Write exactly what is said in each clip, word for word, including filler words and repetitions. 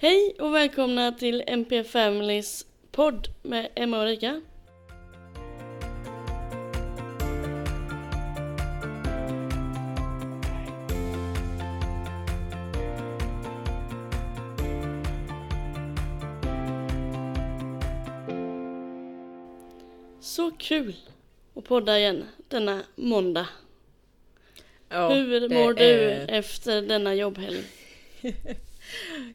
Hej och välkomna till N P F Families podd med Emma och Rika. Så kul att podda igen denna måndag. Ja, hur mår du är... efter denna jobbhelg?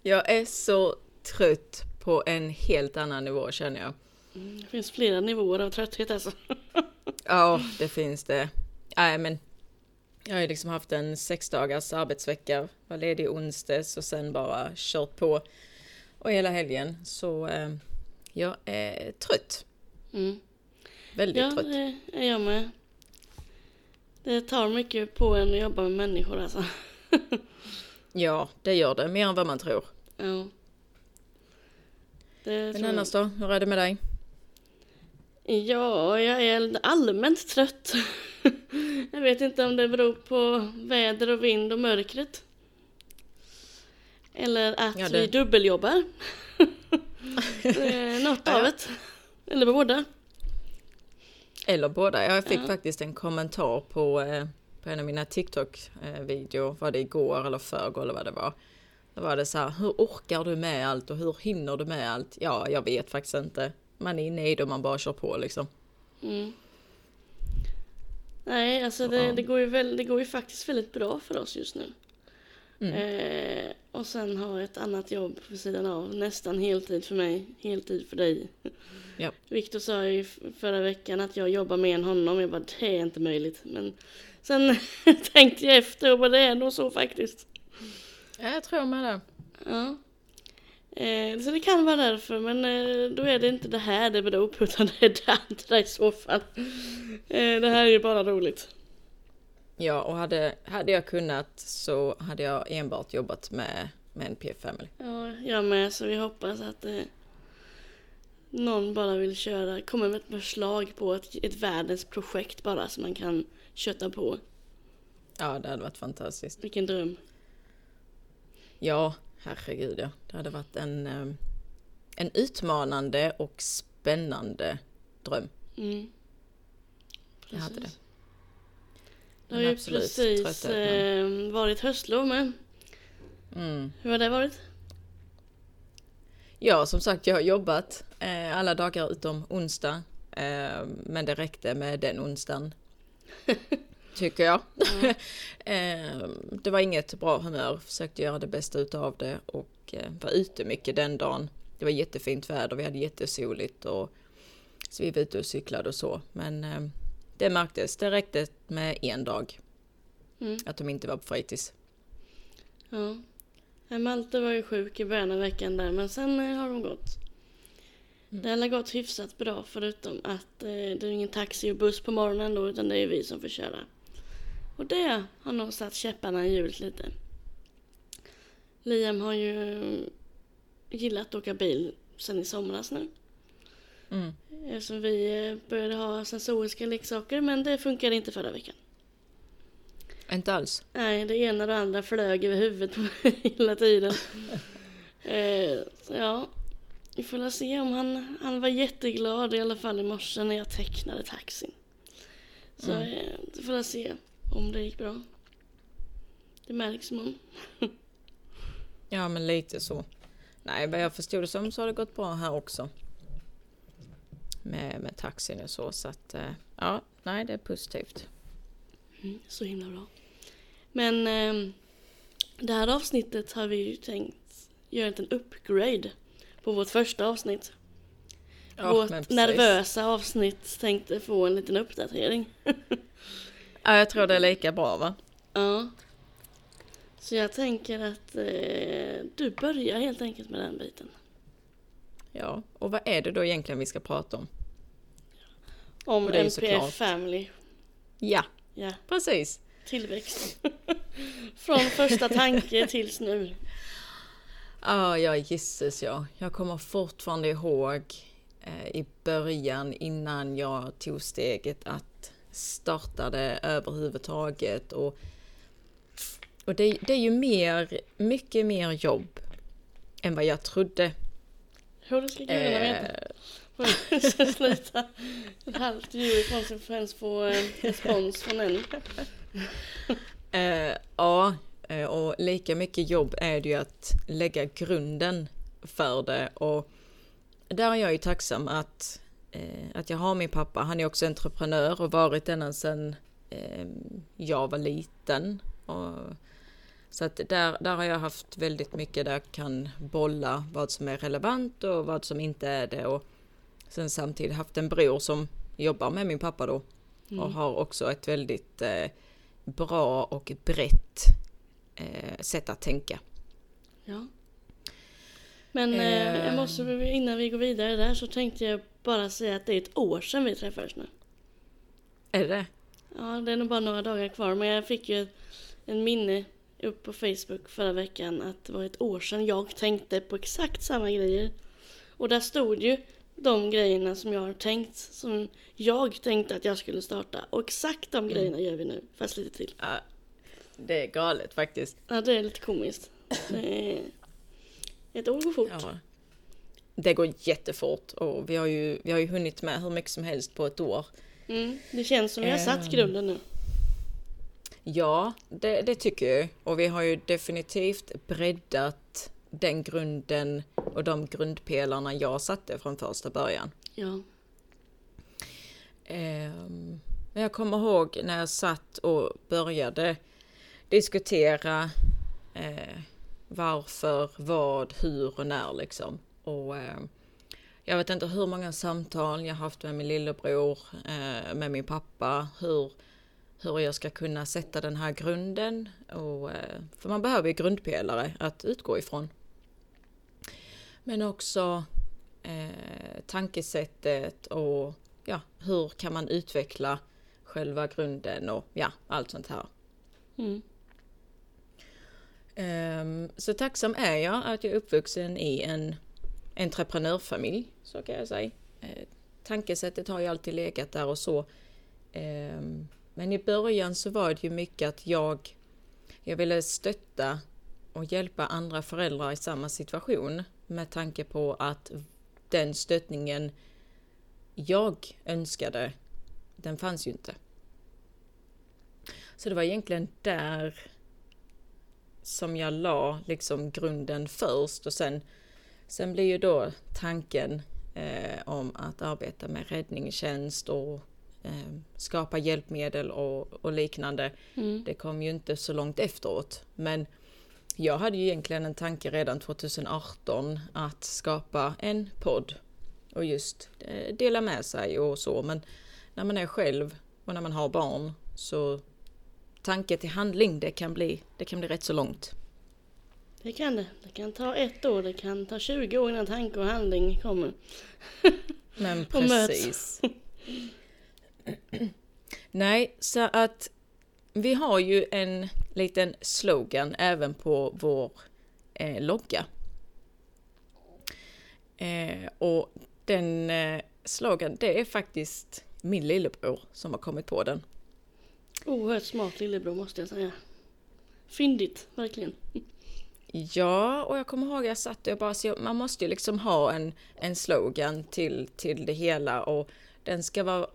Jag är så trött på en helt annan nivå, känner jag. Mm, det finns flera nivåer av trötthet alltså. Ja, det finns det. Nej, men jag har ju liksom haft en sex dagars arbetsvecka. Var ledig onsdags och sen bara kört på. Och hela helgen. Så eh, jag är trött. Mm. Väldigt ja, trött. Ja, det är jag med. Det tar mycket på en att jobba med människor alltså. Ja, det gör det. Mer än vad man tror. Ja. Det Men tror annars då? Hur är det med dig? Ja, jag är allmänt trött. Jag vet inte om det beror på väder och vind och mörkret. Eller att ja, det... vi dubbeljobbar. Något av det. Eller båda. Eller båda. Jag fick ja. faktiskt en kommentar på... Eh... på en av mina TikTok-videor, var det igår eller förrgår eller vad det var. Då var det så här, hur orkar du med allt och hur hinner du med allt? Ja, jag vet faktiskt inte. Man är inne i det och man bara kör på liksom. Mm. Nej, alltså det, det, går ju väl, det går ju faktiskt väldigt bra för oss just nu. Mm. Eh, och sen har jag ett annat jobb på sidan av. Nästan heltid för mig, heltid för dig. Ja. Viktor sa ju förra veckan att jag jobbar mer än honom. Jag bara, det är inte möjligt, men... Sen tänkte jag efter vad det är nog så faktiskt. Ja, jag tror med det. Ja. Eh, så det kan vara därför, men eh, då är det inte det här det beror på, utan det är det andra i så fall. Eh, det här är ju bara roligt. Ja, och hade, hade jag kunnat så hade jag enbart jobbat med, med N P F Family. Ja, jag med, så vi hoppas att eh, någon bara vill köra, komma med ett förslag på ett, ett världens projekt bara så man kan köta på. Ja, det hade varit fantastiskt. Vilken dröm. Ja, herregud ja. Det hade varit en, en utmanande och spännande dröm. Mm. Precis. Jag hade det. Det har ju precis eh, varit höstlov med. Mm. Hur har det varit? Ja, som sagt, jag har jobbat eh, alla dagar utom onsdag. Eh, men det räckte med den onsdagen. Tycker jag. Mm. eh, det var inget bra humör. Försökte göra det bästa utav det och eh, var ute mycket den dagen. Det var jättefint väder, vi hade jättesoligt och så vi var ute och cyklade och så. Men eh, det märktes, det räckte med en dag. Mm. Att de inte var på fritids. Ja. Malte var ju sjuk i början av veckan där, men sen eh, har hon gått. Det har gått hyfsat bra förutom att eh, det är ingen taxi och buss på morgonen då, utan det är vi som får köra. Och det har nog satt käpparna i hjulet lite. Liam har ju gillat att åka bil sen i somras nu. Mm. Eftersom vi började ha sensoriska leksaker, men det funkade inte förra veckan. Inte alls? Nej, det ena och det andra flög över huvudet på mig hela tiden. eh, så ja... Vi får se om han, han var jätteglad i alla fall i morse när jag tecknade taxin. Så mm. eh, vi får se om det gick bra. Det märks man. Ja, men lite så. Nej, vad jag förstod det som så har det gått bra här också. Med, med taxin och så. Så att, eh, ja, nej det är positivt. Mm, så himla bra. Men eh, det här avsnittet har vi ju tänkt göra en upgrade. På vårt första avsnitt. Ja, vårt nervösa avsnitt tänkte få en liten uppdatering. Ja, jag tror det är lika bra va? Ja. Så jag tänker att eh, du börjar helt enkelt med den biten. Ja, och vad är det då egentligen vi ska prata om? Om N P F Family. Ja, ja. Precis. Tillväxt. Från första tanke tills nu. Ah, ja, gissas jag. Jag kommer fortfarande ihåg eh, i början innan jag tog steget att starta det överhuvudtaget. Och, och det, det är ju mer, mycket mer jobb än vad jag trodde. Hur du skulle kunna veta. Så slita ett halvt djur ifrån sig för att få respons från en. eh, ja, och lika mycket jobb är det ju att lägga grunden för det. Och där är jag ju tacksam att, eh, att jag har min pappa. Han är också entreprenör och varit den sedan eh, jag var liten. Och, så att där, där har jag haft väldigt mycket där jag kan bolla vad som är relevant och vad som inte är det. Och sen samtidigt haft en bror som jobbar med min pappa då. Mm. Och har också ett väldigt eh, bra och brett eh, sätt att tänka. Ja. Men eh, jag måste, innan vi går vidare där så tänkte jag bara säga att det är ett år sedan vi träffades nu. Är det? Ja, det är nog bara några dagar kvar. Men jag fick ju en minne upp på Facebook förra veckan att det var ett år sedan jag tänkte på exakt samma grejer. Och där stod ju de grejerna som jag har tänkt, som jag tänkte att jag skulle starta. Och exakt de grejerna mm. gör vi nu, fast lite till. Ja, det är galet faktiskt. Ja, det är lite komiskt. Ett år går fort. Ja. Det går jättefort och vi har, ju, vi har ju hunnit med hur mycket som helst på ett år. Mm, det känns som vi har satt grunden nu. Ja, det, det tycker jag. Och vi har ju definitivt breddat den grunden och de grundpelarna jag satte från första början. Ja. Men jag kommer ihåg när jag satt och började diskutera varför, vad, hur och när liksom. Och jag vet inte hur många samtal jag haft med min lillebror, med min pappa, hur hur jag ska kunna sätta den här grunden. Och, för man behöver ju grundpelare att utgå ifrån. Men också eh, tankesättet och ja, hur kan man utveckla själva grunden och ja, allt sånt här. Mm. Um, så tacksam är jag att jag är uppvuxen i en entreprenörfamilj, så kan jag säga. Eh, tankesättet har ju alltid legat där och så. Um, Men i början så var det ju mycket att jag, jag ville stötta och hjälpa andra föräldrar i samma situation. Med tanke på att den stöttningen jag önskade, den fanns ju inte. Så det var egentligen där som jag la liksom grunden först. Och sen, sen blir ju då tanken eh, om att arbeta med räddningstjänst och skapa hjälpmedel och, och liknande. Mm. Det kom ju inte så långt efteråt. Men jag hade ju egentligen en tanke redan tjugo arton att skapa en podd och just eh, dela med sig och så. Men när man är själv och när man har barn så tanke till handling, det kan bli, det kan bli rätt så långt. Det kan det. Det kan ta ett år, det kan ta tjugo år innan tanke och handling kommer. Men precis. Nej, så att vi har ju en liten slogan även på vår eh, logga. Eh, och den eh, slogan, det är faktiskt min lillebror som har kommit på den. Oerhört smart lillebror måste jag säga. Fyndigt, verkligen. Ja, och jag kommer ihåg att jag satt och bara så, man måste ju liksom ha en, en slogan till, till det hela och den ska vara,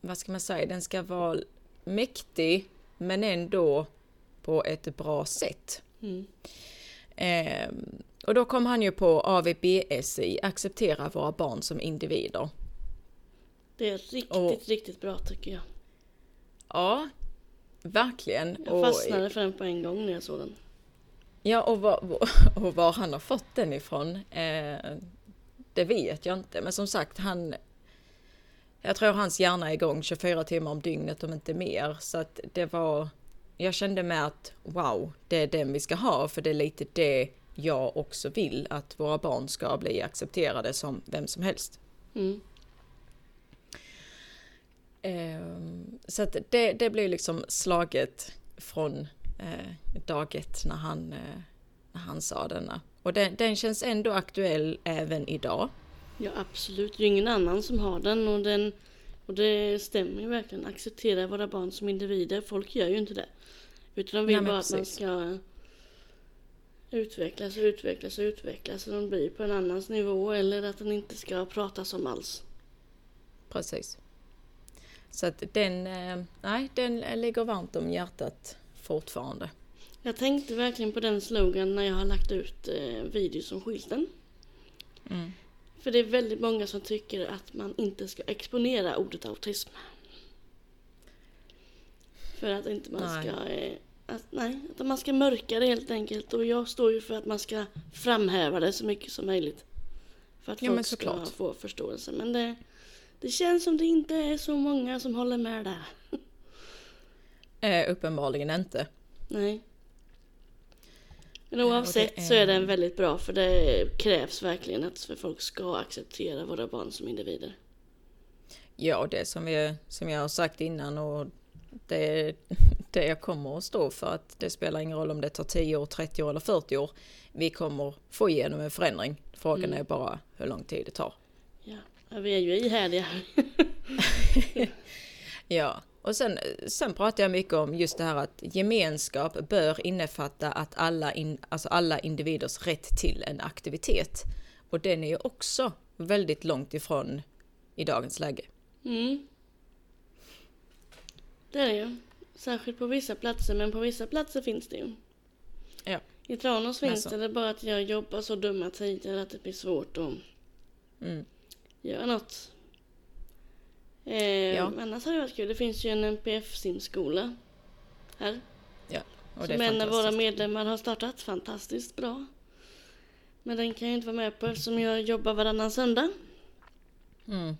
vad ska man säga, den ska vara mäktig men ändå på ett bra sätt. Mm. Ehm, och då kom han ju på A V B S, acceptera våra barn som individer. Det är riktigt, och, riktigt bra tycker jag. Ja, verkligen. Jag fastnade och, för den på en gång när jag såg den. Ja, och var, och var han har fått den ifrån, ehm, det vet jag inte. Men som sagt, han... Jag tror hans hjärna är igång tjugofyra timmar om dygnet om inte mer. Så att det var... Jag kände med att wow, det är den vi ska ha. För det är lite det jag också vill. Att våra barn ska bli accepterade som vem som helst. Mm. Eh, så att det, det blev liksom slaget från eh, daget när han, eh, när han sa denna. Och den, den känns ändå aktuell även idag. Ja, absolut. Det är ingen annan som har den och, den, och det stämmer ju verkligen. Acceptera våra barn som individer. Folk gör ju inte det. Utan de vill Nej, bara precis. att man ska utvecklas och utvecklas och utvecklas så de blir på en annans nivå eller att den inte ska prata som alls. Precis. Så att den, nej, den ligger varmt om hjärtat fortfarande. Jag tänkte verkligen på den slogan när jag har lagt ut videos om skylten. Mm. För det är väldigt många som tycker att man inte ska exponera ordet autism. För att inte man nej. ska... Att, nej, att man ska mörka det helt enkelt. Och jag står ju för att man ska framhäva det så mycket som möjligt. För att ja, folk ska få förståelse. Men det, det känns som det inte är så många som håller med där. Eh, uppenbarligen inte. Nej. Men oavsett ja, är... så är den väldigt bra. För det krävs verkligen att för folk ska acceptera våra barn som individer. Ja, det som, vi, som jag har sagt innan och det det jag kommer att stå för, att det spelar ingen roll om det tar tio år, trettio år eller fyrtio år. Vi kommer få igenom en förändring. Frågan mm. är bara hur lång tid det tar. Ja, vi är ju i härliga. Ja, och sen, sen pratar jag mycket om just det här att gemenskap bör innefatta att alla, in, alltså alla individers rätt till en aktivitet. Och den är ju också väldigt långt ifrån i dagens läge. Mm. Det är det ju. Särskilt på vissa platser, men på vissa platser finns det ju. Ja. I Tranus finns det, det är bara att jag jobbar så dumma tider att det blir svårt att mm. göra något. Eh, ja. Annars har det varit kul. Det finns ju en N P F-simskola här. Ja. Och det är som en av våra medlemmar har startat. Fantastiskt bra. Men den kan jag inte vara med på eftersom jag jobbar varannan söndag. Mm.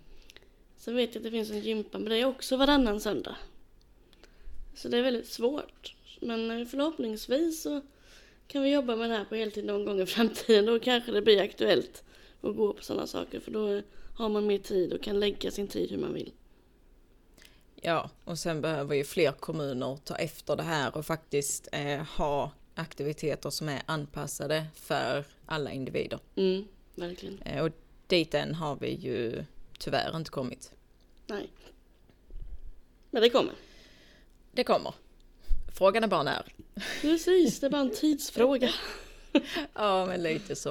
Så vet jag att det finns en gympa, men det är också varannan söndag. Så det är väldigt svårt. Men förhoppningsvis så kan vi jobba med det här på heltid någon gång i framtiden. Då kanske det blir aktuellt att gå på sådana saker. För då har man mer tid och kan lägga sin tid hur man vill. Ja, och sen behöver ju fler kommuner ta efter det här och faktiskt eh, ha aktiviteter som är anpassade för alla individer. Mm, verkligen. Eh, och dit än har vi ju tyvärr inte kommit. Nej. Men det kommer. Det kommer. Frågan är bara när. Precis, det är bara en tidsfråga. Ja, men lite så.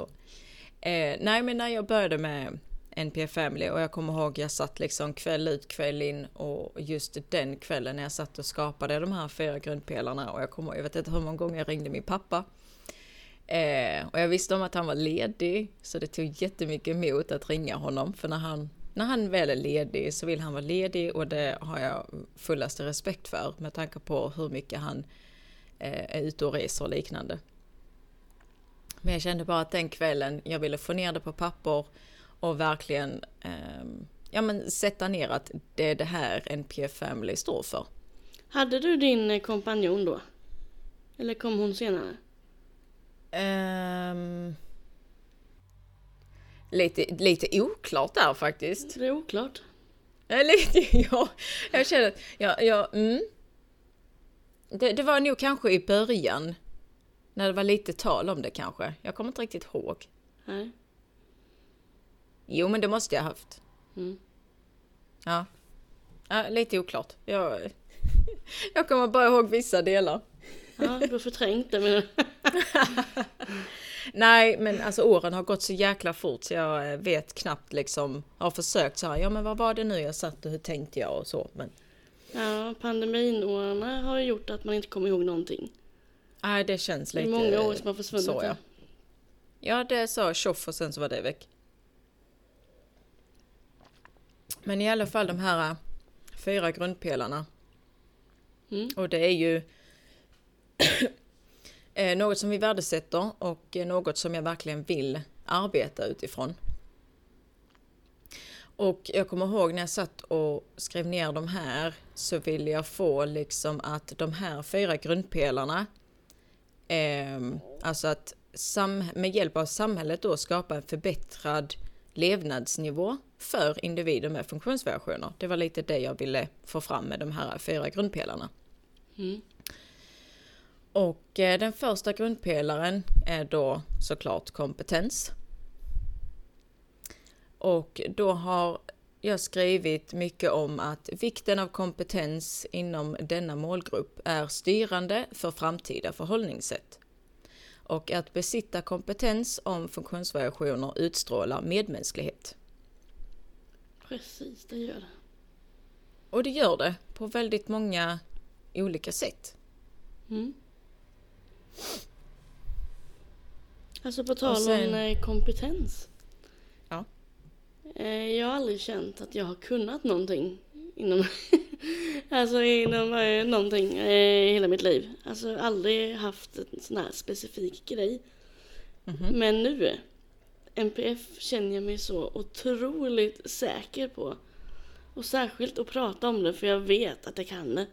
Eh, nej, men när jag började med N P F Family och jag kommer ihåg jag satt liksom kväll ut, kväll in och just den kvällen när jag satt och skapade de här fyra grundpelarna och jag kommer ihåg, jag vet inte hur många gånger jag ringde min pappa. Eh, och jag visste om att han var ledig så det tog jättemycket emot att ringa honom för när han När han väl är ledig så vill han vara ledig och det har jag fullaste respekt för med tanke på hur mycket han eh, är ute och reser och liknande. Men jag kände bara att den kvällen jag ville få ner det på papper och verkligen eh, ja, men sätta ner att det är det här N P F Family står för. Hade du din kompanjon då? Eller kom hon senare? Ehm... Lite, lite oklart där faktiskt. Det är oklart. Ja, lite, ja. Jag känner att... Ja, ja, mm. det, det var nog kanske i början. När det var lite tal om det kanske. Jag kommer inte riktigt ihåg. Nej. Jo, men det måste jag ha haft. Mm. Ja. ja. Lite oklart. Jag, jag kommer bara ihåg vissa delar. Ja, du har förträngt det med det. Nej, men alltså åren har gått så jäkla fort så jag vet knappt liksom, har försökt så här, ja men vad var det nu jag satt och hur tänkte jag och så, men... Ja, pandeminåren har gjort att man inte kommer ihåg någonting. Nej, det känns lite... Det är många år som har försvunnit. Så, ja. ja, det sa tjoff och sen så var det väck. Men i alla fall de här fyra grundpelarna. Mm. Och det är ju... Eh, något som vi värdesätter och eh, något som jag verkligen vill arbeta utifrån. Och jag kommer ihåg när jag satt och skrev ner de här så ville jag få liksom att de här fyra grundpelarna, eh, alltså att sam- med hjälp av samhället då skapa en förbättrad levnadsnivå för individer med funktionsvariationer. Det var lite det jag ville få fram med de här fyra grundpelarna. Mm. Och den första grundpelaren är då såklart kompetens. Och då har jag skrivit mycket om att vikten av kompetens inom denna målgrupp är styrande för framtida förhållningssätt. och att besitta kompetens om funktionsvariationer utstrålar medmänsklighet. Precis, det gör det. Och det gör det på väldigt många olika sätt. Mm. Alltså på tal sen... om kompetens. Ja. Jag har aldrig känt att jag har kunnat någonting inom alltså inom någonting i hela mitt liv. Alltså aldrig haft en sån här specifik grej. Mm-hmm. Men nu N P F känner jag mig så otroligt säker på. Och särskilt att prata om det, för jag vet att jag kan det.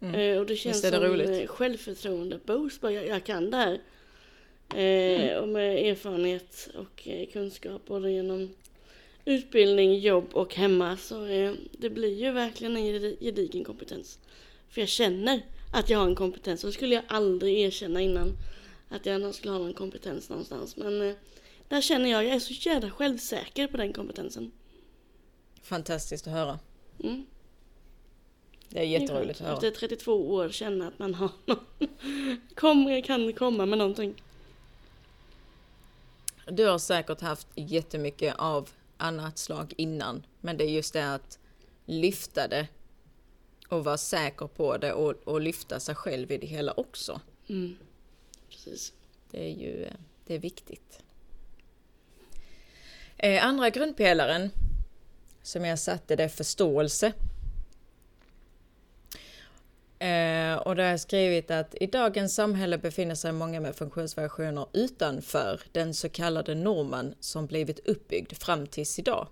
Mm. Och det känns det som roligt. Självförtroende boost. Jag, jag kan det här. Mm. Och med erfarenhet och kunskap både genom utbildning, jobb och hemma. Så det blir ju verkligen en gedigen kompetens. För jag känner att jag har en kompetens. Och det skulle jag aldrig erkänna innan att jag skulle ha någon kompetens någonstans. Men där känner jag, jag är så jävla självsäker på den kompetensen. Fantastiskt att höra. Mm. Det är jätteroligt att höra. Efter trettiotvå år känner att man har någon, kan komma med någonting. Du har säkert haft jättemycket av annat slag innan. Men det är just det att lyfta det och vara säker på det och, och lyfta sig själv i det hela också. Mm. Precis. Det är ju det är viktigt. Eh, andra grundpelaren som jag satte det är förståelse. Eh, och där har jag skrivit att i dagens samhälle befinner sig många med funktionsvariationer utanför den så kallade normen som blivit uppbyggd fram tills idag.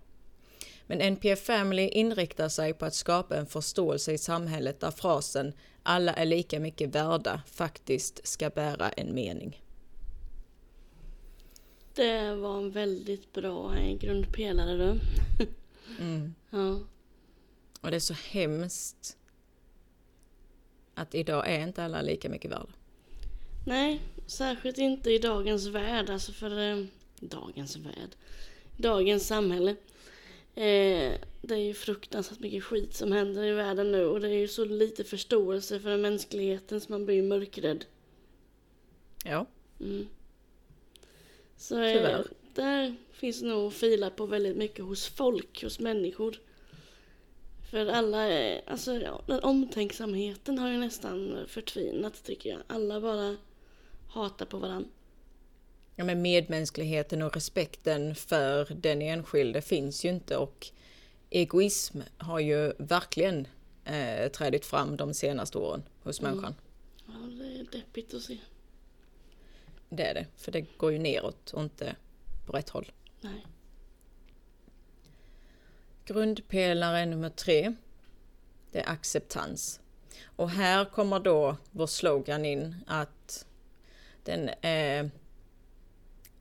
Men N P F Family inriktar sig på att skapa en förståelse i samhället där frasen alla är lika mycket värda faktiskt ska bära en mening. Det var en väldigt bra grundpelare då. Mm. Ja. Och det är så hemskt att idag är inte alla lika mycket värda. Nej, särskilt inte i dagens värld, alltså för eh, dagens värld, dagens samhälle. Eh, det är ju fruktansvärt mycket skit som händer i världen nu och det är ju så lite förståelse för mänskligheten som man blir mörkrädd. Ja. Mm. Så eh, där finns nog filar på väldigt mycket hos folk, hos människor. För alla, alltså ja, den omtänksamheten har ju nästan förtvinat tycker jag. Alla bara hatar på varandra. Ja, men medmänskligheten och respekten för den enskilde finns ju inte. Och egoism har ju verkligen eh, trädit fram de senaste åren hos människan. Mm. Ja, det är deppigt att se. Det är det, för det går ju neråt och inte på rätt håll. Nej. Grundpelare nummer tre, det är acceptans. Och här kommer då vår slogan in att den eh,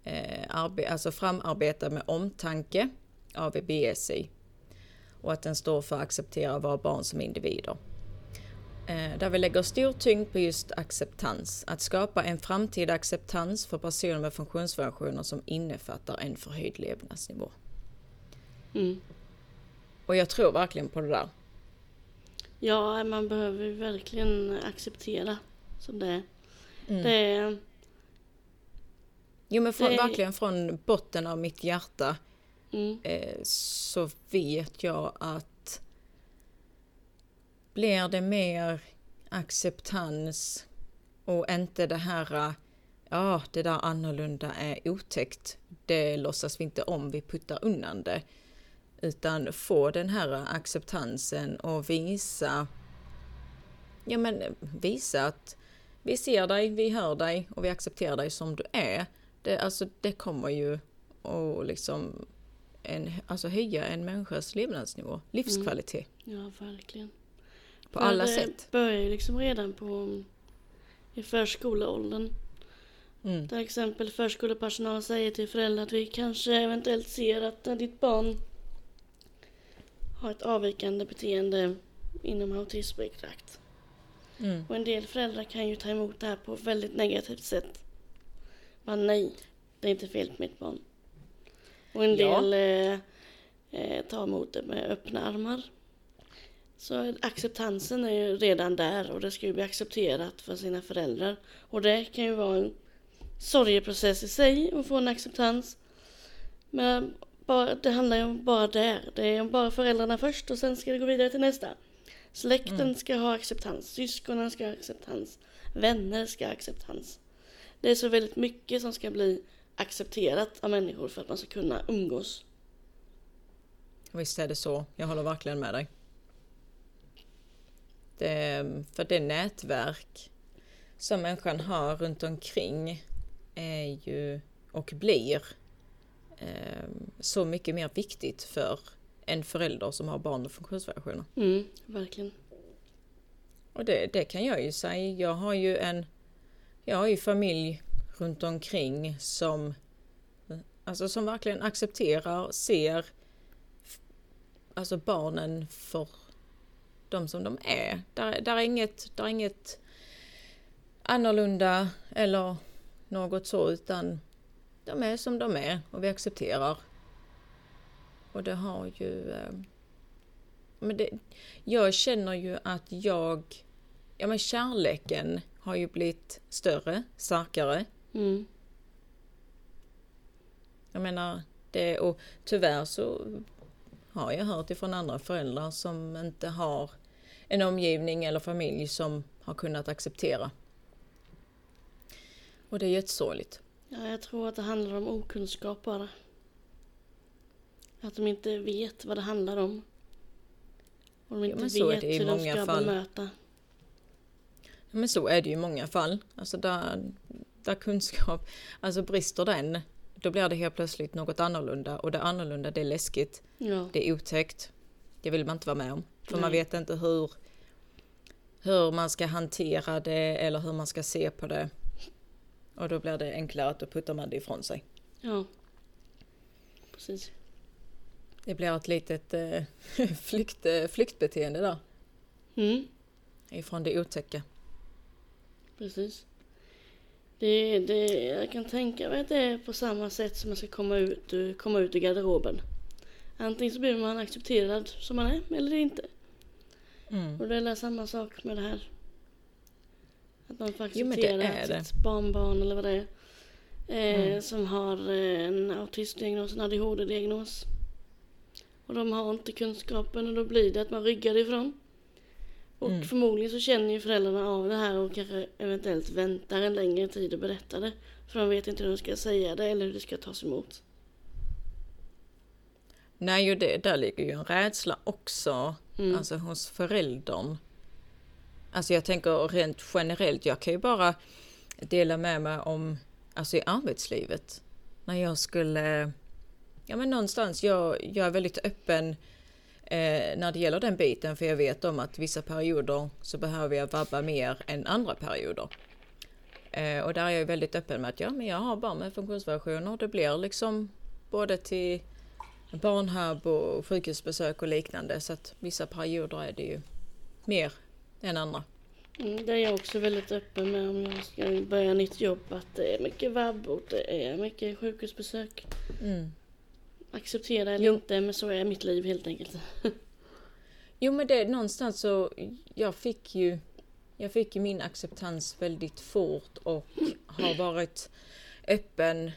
eh, arbe- alltså framarbetar med omtanke, A V B S, och att den står för att acceptera våra barn som individer. Eh, där vi lägger stor tyngd på just acceptans, att skapa en framtida acceptans för personer med funktionsvariationer som innefattar en förhöjd levnadsnivå. Mm. Och jag tror verkligen på det där. Ja, man behöver verkligen acceptera som det är. Mm. Det, jo, men från, det, verkligen från botten av mitt hjärta mm. eh, så vet jag att blir det mer acceptans och inte det här, ja, det där annorlunda är otäckt, det låtsas vi inte om, vi puttar undan det. Utan få den här acceptansen och visa, ja men visa att vi ser dig, vi hör dig och vi accepterar dig som du är. Det, alltså, det kommer ju att liksom en, alltså, höja en människas levnadsnivå, livskvalitet. Mm. Ja, verkligen. På men alla det sätt. Det börjar ju liksom redan på, i förskoleåldern. Mm. Till exempel förskolepersonal säger till föräldrar att vi kanske eventuellt ser att ditt barn har ett avvikande beteende inom autismspektrat. Mm. Och en del föräldrar kan ju ta emot det här på ett väldigt negativt sätt. Men nej, det är inte fel på mitt barn. Och en del ja. eh, tar emot det med öppna armar. Så acceptansen är ju redan där och det ska ju bli accepterat för sina föräldrar. Och det kan ju vara en sorgeprocess i sig och få en acceptans. Men bara, det handlar ju om bara där. Det är bara föräldrarna först och sen ska det gå vidare till nästa. Släkten mm. ska ha acceptans, syskonen ska ha acceptans, vänner ska ha acceptans. Det är så väldigt mycket som ska bli accepterat av människor för att man ska kunna umgås. Visst är det så, jag håller verkligen med dig. Det, för det nätverk som människan har runt omkring är ju och blir eh, så mycket mer viktigt för en förälder som har barn och funktionsvariationer. Mm, verkligen. Och det, det kan jag ju säga. Jag har ju en jag har ju familj runt omkring som alltså som verkligen accepterar, ser alltså barnen för de som de är. Där, där är inget, där är inget annorlunda eller något så, utan de är som de är och vi accepterar. Och det har ju men det, jag känner ju att jag ja men kärleken har ju blivit större, starkare. Mm. Jag menar det, och tyvärr så har jag hört ifrån andra föräldrar som inte har en omgivning eller familj som har kunnat acceptera. Och det är jättesorgligt. Ja, jag tror att det handlar om okunskap bara. Att de inte vet vad det handlar om. Och de inte ja, vet hur de ska fall. bemöta. Ja, men så är det ju i många fall. Alltså där, där kunskap alltså brister den. Då blir det helt plötsligt något annorlunda. Och det annorlunda, det är läskigt. Ja. Det är otäckt. Det vill man inte vara med om. För Nej. man vet inte hur, hur man ska hantera det. Eller hur man ska se på det. Och då blir det enklare att då puttar man det ifrån sig. Ja, precis. Det blir ett litet eh, flykt, flyktbeteende där. Mm. Ifrån det otäcka. Precis. Det, det, jag kan tänka mig att det är på samma sätt som man ska komma ut, komma ut ur garderoben. Antingen så blir man accepterad som man är eller inte. Mm. Och det är samma sak med det här. Att man får acceptera jo, sitt barnbarn eller vad det är. Eh, mm. Som har en autistdiagnos, en A D H D-diagnos. Och de har inte kunskapen och då blir det att man ryggar ifrån. Och mm. förmodligen så känner ju föräldrarna av det här och kanske eventuellt väntar en längre tid och berättar det. För de vet inte hur de ska säga det eller hur det ska tas emot. Nej, och det, där ligger ju en rädsla också mm. alltså hos föräldern. Alltså jag tänker rent generellt, jag kan ju bara dela med mig om alltså i arbetslivet. När jag skulle, ja men någonstans, jag, jag är väldigt öppen eh, när det gäller den biten. För jag vet om att vissa perioder så behöver jag vabba mer än andra perioder. Eh, och där är jag väldigt öppen med att ja, men jag har barn med funktionsvariationer. Det blir liksom både till barnhub och sjukhusbesök och liknande. Så att vissa perioder är det ju mer än andra. Mm, det är jag också väldigt öppen med om jag ska börja nytt jobb. Att det är mycket vabb och det är mycket sjukhusbesök. Mm. Acceptera eller jo. inte, men så är mitt liv helt enkelt. Jo, men det är någonstans så jag fick ju jag fick ju min acceptans väldigt fort och har varit öppen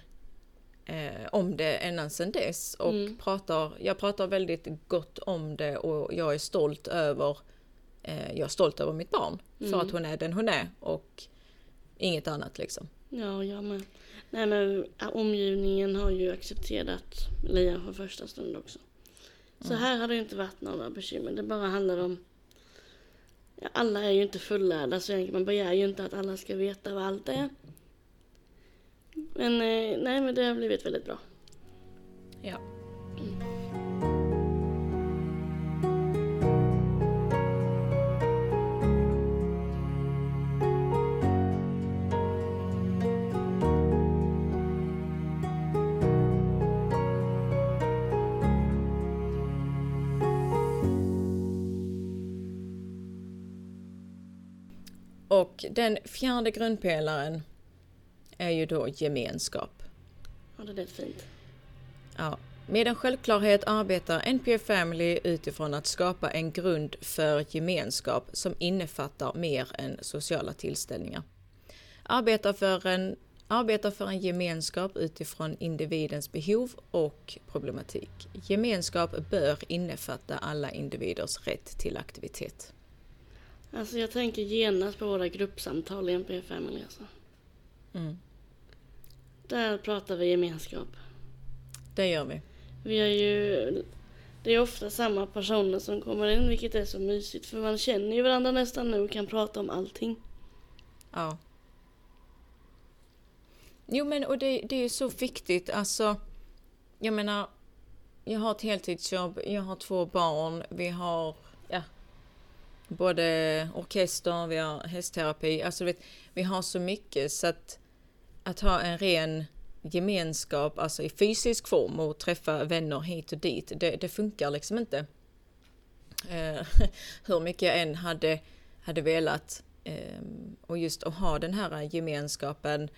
eh, om det ända sedan dess. Och mm. pratar, jag pratar väldigt gott om det och jag är stolt över Jag är stolt över mitt barn för mm. att hon är den hon är och inget annat liksom. Ja, jag med. Nej, men omgivningen har ju accepterat Leia för första stund också. Så mm. här har det ju inte varit några bekymmer. Det bara handlar om ja, alla är ju inte fullärda så man begär ju inte att alla ska veta vad allt är. Men nej, men det har blivit väldigt bra. Ja. Mm. Och den fjärde grundpelaren är ju då gemenskap. Ja, det är fint. Ja. Med en självklarhet arbetar N P F Family utifrån att skapa en grund för gemenskap som innefattar mer än sociala tillställningar. Arbetar för en Arbeta för en gemenskap utifrån individens behov och problematik. Gemenskap bör innefatta alla individers rätt till aktivitet. Alltså jag tänker genast på våra gruppsamtal i N P F Family. Alltså. Mm. Där pratar vi gemenskap. Det gör vi. Vi är ju, det är ofta samma personer som kommer in, vilket är så mysigt. För man känner ju varandra nästan nu och kan prata om allting. Ja. Jo men och det, det är ju så viktigt, alltså jag menar, jag har ett heltidsjobb, jag har två barn, vi har ja, både orkester, vi har hästterapi, alltså vet, vi har så mycket så att, att ha en ren gemenskap alltså i fysisk form och träffa vänner hit och dit, det, det funkar liksom inte. Eh, hur mycket jag än hade, hade velat eh, och just att ha den här gemenskapen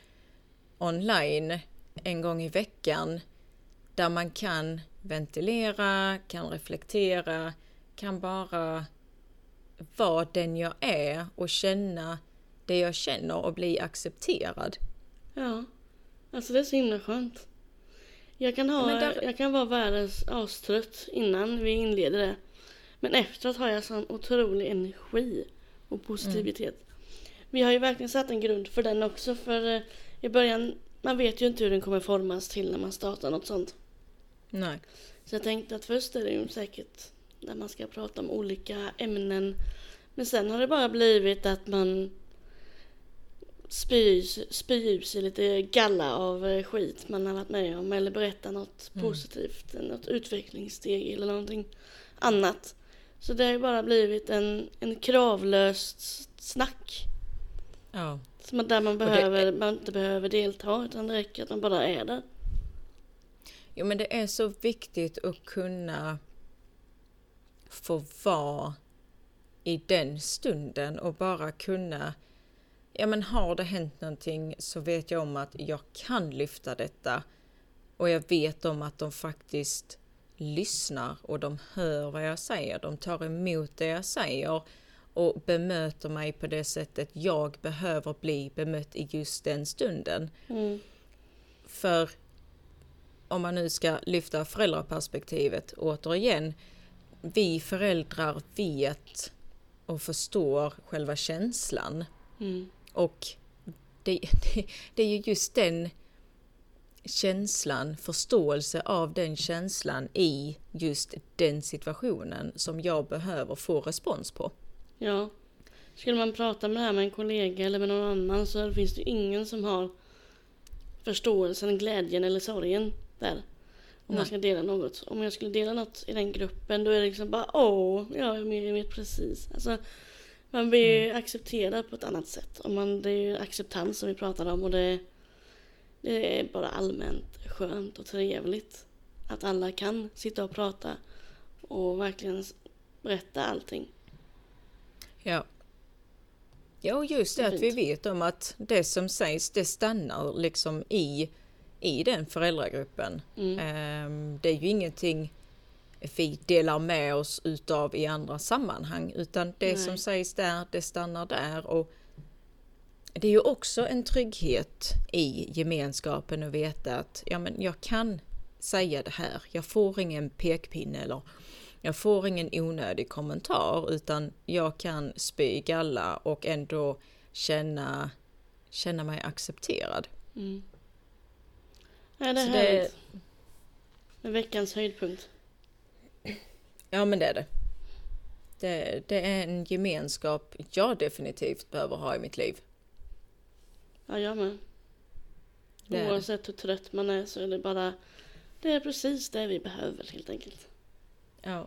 online en gång i veckan där man kan ventilera, kan reflektera, kan bara vara den jag är och känna det jag känner och bli accepterad. Ja, alltså det är så himla skönt. Jag kan, ha, där... jag kan vara världens astrött innan vi inleder det. Men efteråt har jag sån otrolig energi och positivitet. Mm. Vi har ju verkligen satt en grund för den också, för i början, man vet ju inte hur den kommer formas till när man startar något sånt. Nej. Så jag tänkte att först är det ju säkert när man ska prata om olika ämnen. Men sen har det bara blivit att man spyr sig lite galla av skit man har varit med om. Eller berättar något mm. positivt, något utvecklingssteg eller någonting annat. Så det har ju bara blivit en, en kravlöst snack. Ja. Så där man, behöver, det, man inte behöver delta utan det räcker att man bara är där. Jo men det är så viktigt att kunna få vara i den stunden och bara kunna, ja men har det hänt någonting så vet jag om att jag kan lyfta detta och jag vet om att de faktiskt lyssnar och de hör vad jag säger, de tar emot det jag säger och bemöter mig på det sättet jag behöver bli bemött i just den stunden. Mm. För om man nu ska lyfta föräldraperspektivet återigen. Vi föräldrar vet och förstår själva känslan. Mm. Och det, det, det är ju just den känslan, förståelse av den känslan i just den situationen som jag behöver få respons på. Ja, skulle man prata med det här med en kollega eller med någon annan så finns det ingen som har förståelsen, glädjen eller sorgen där. Om man ska dela något. Om jag skulle dela något i den gruppen då är det liksom bara åh, jag är med, med precis. Alltså, man blir mm. accepterad på ett annat sätt. Om man, det är ju acceptans som vi pratar om och det, det är bara allmänt skönt och trevligt att alla kan sitta och prata och verkligen berätta allting. Ja. Ja, just det, det att vi vet om att det som sägs, det stannar liksom i, i den föräldragruppen. Mm. Ehm, det är ju ingenting vi delar med oss utav i andra sammanhang, utan det Nej. Som sägs där, det stannar där. Och det är ju också en trygghet i gemenskapen att veta att ja, men jag kan säga det här, jag får ingen pekpinne eller... Jag får ingen onödig kommentar utan jag kan spy galla och ändå känna, känna mig accepterad. Mm. Ja, det, det är en veckans höjdpunkt. Ja, men det är det. det. Det är en gemenskap jag definitivt behöver ha i mitt liv. Ja, jag med. Det Oavsett hur trött man är så är det bara, det är precis det vi behöver helt enkelt. Ja.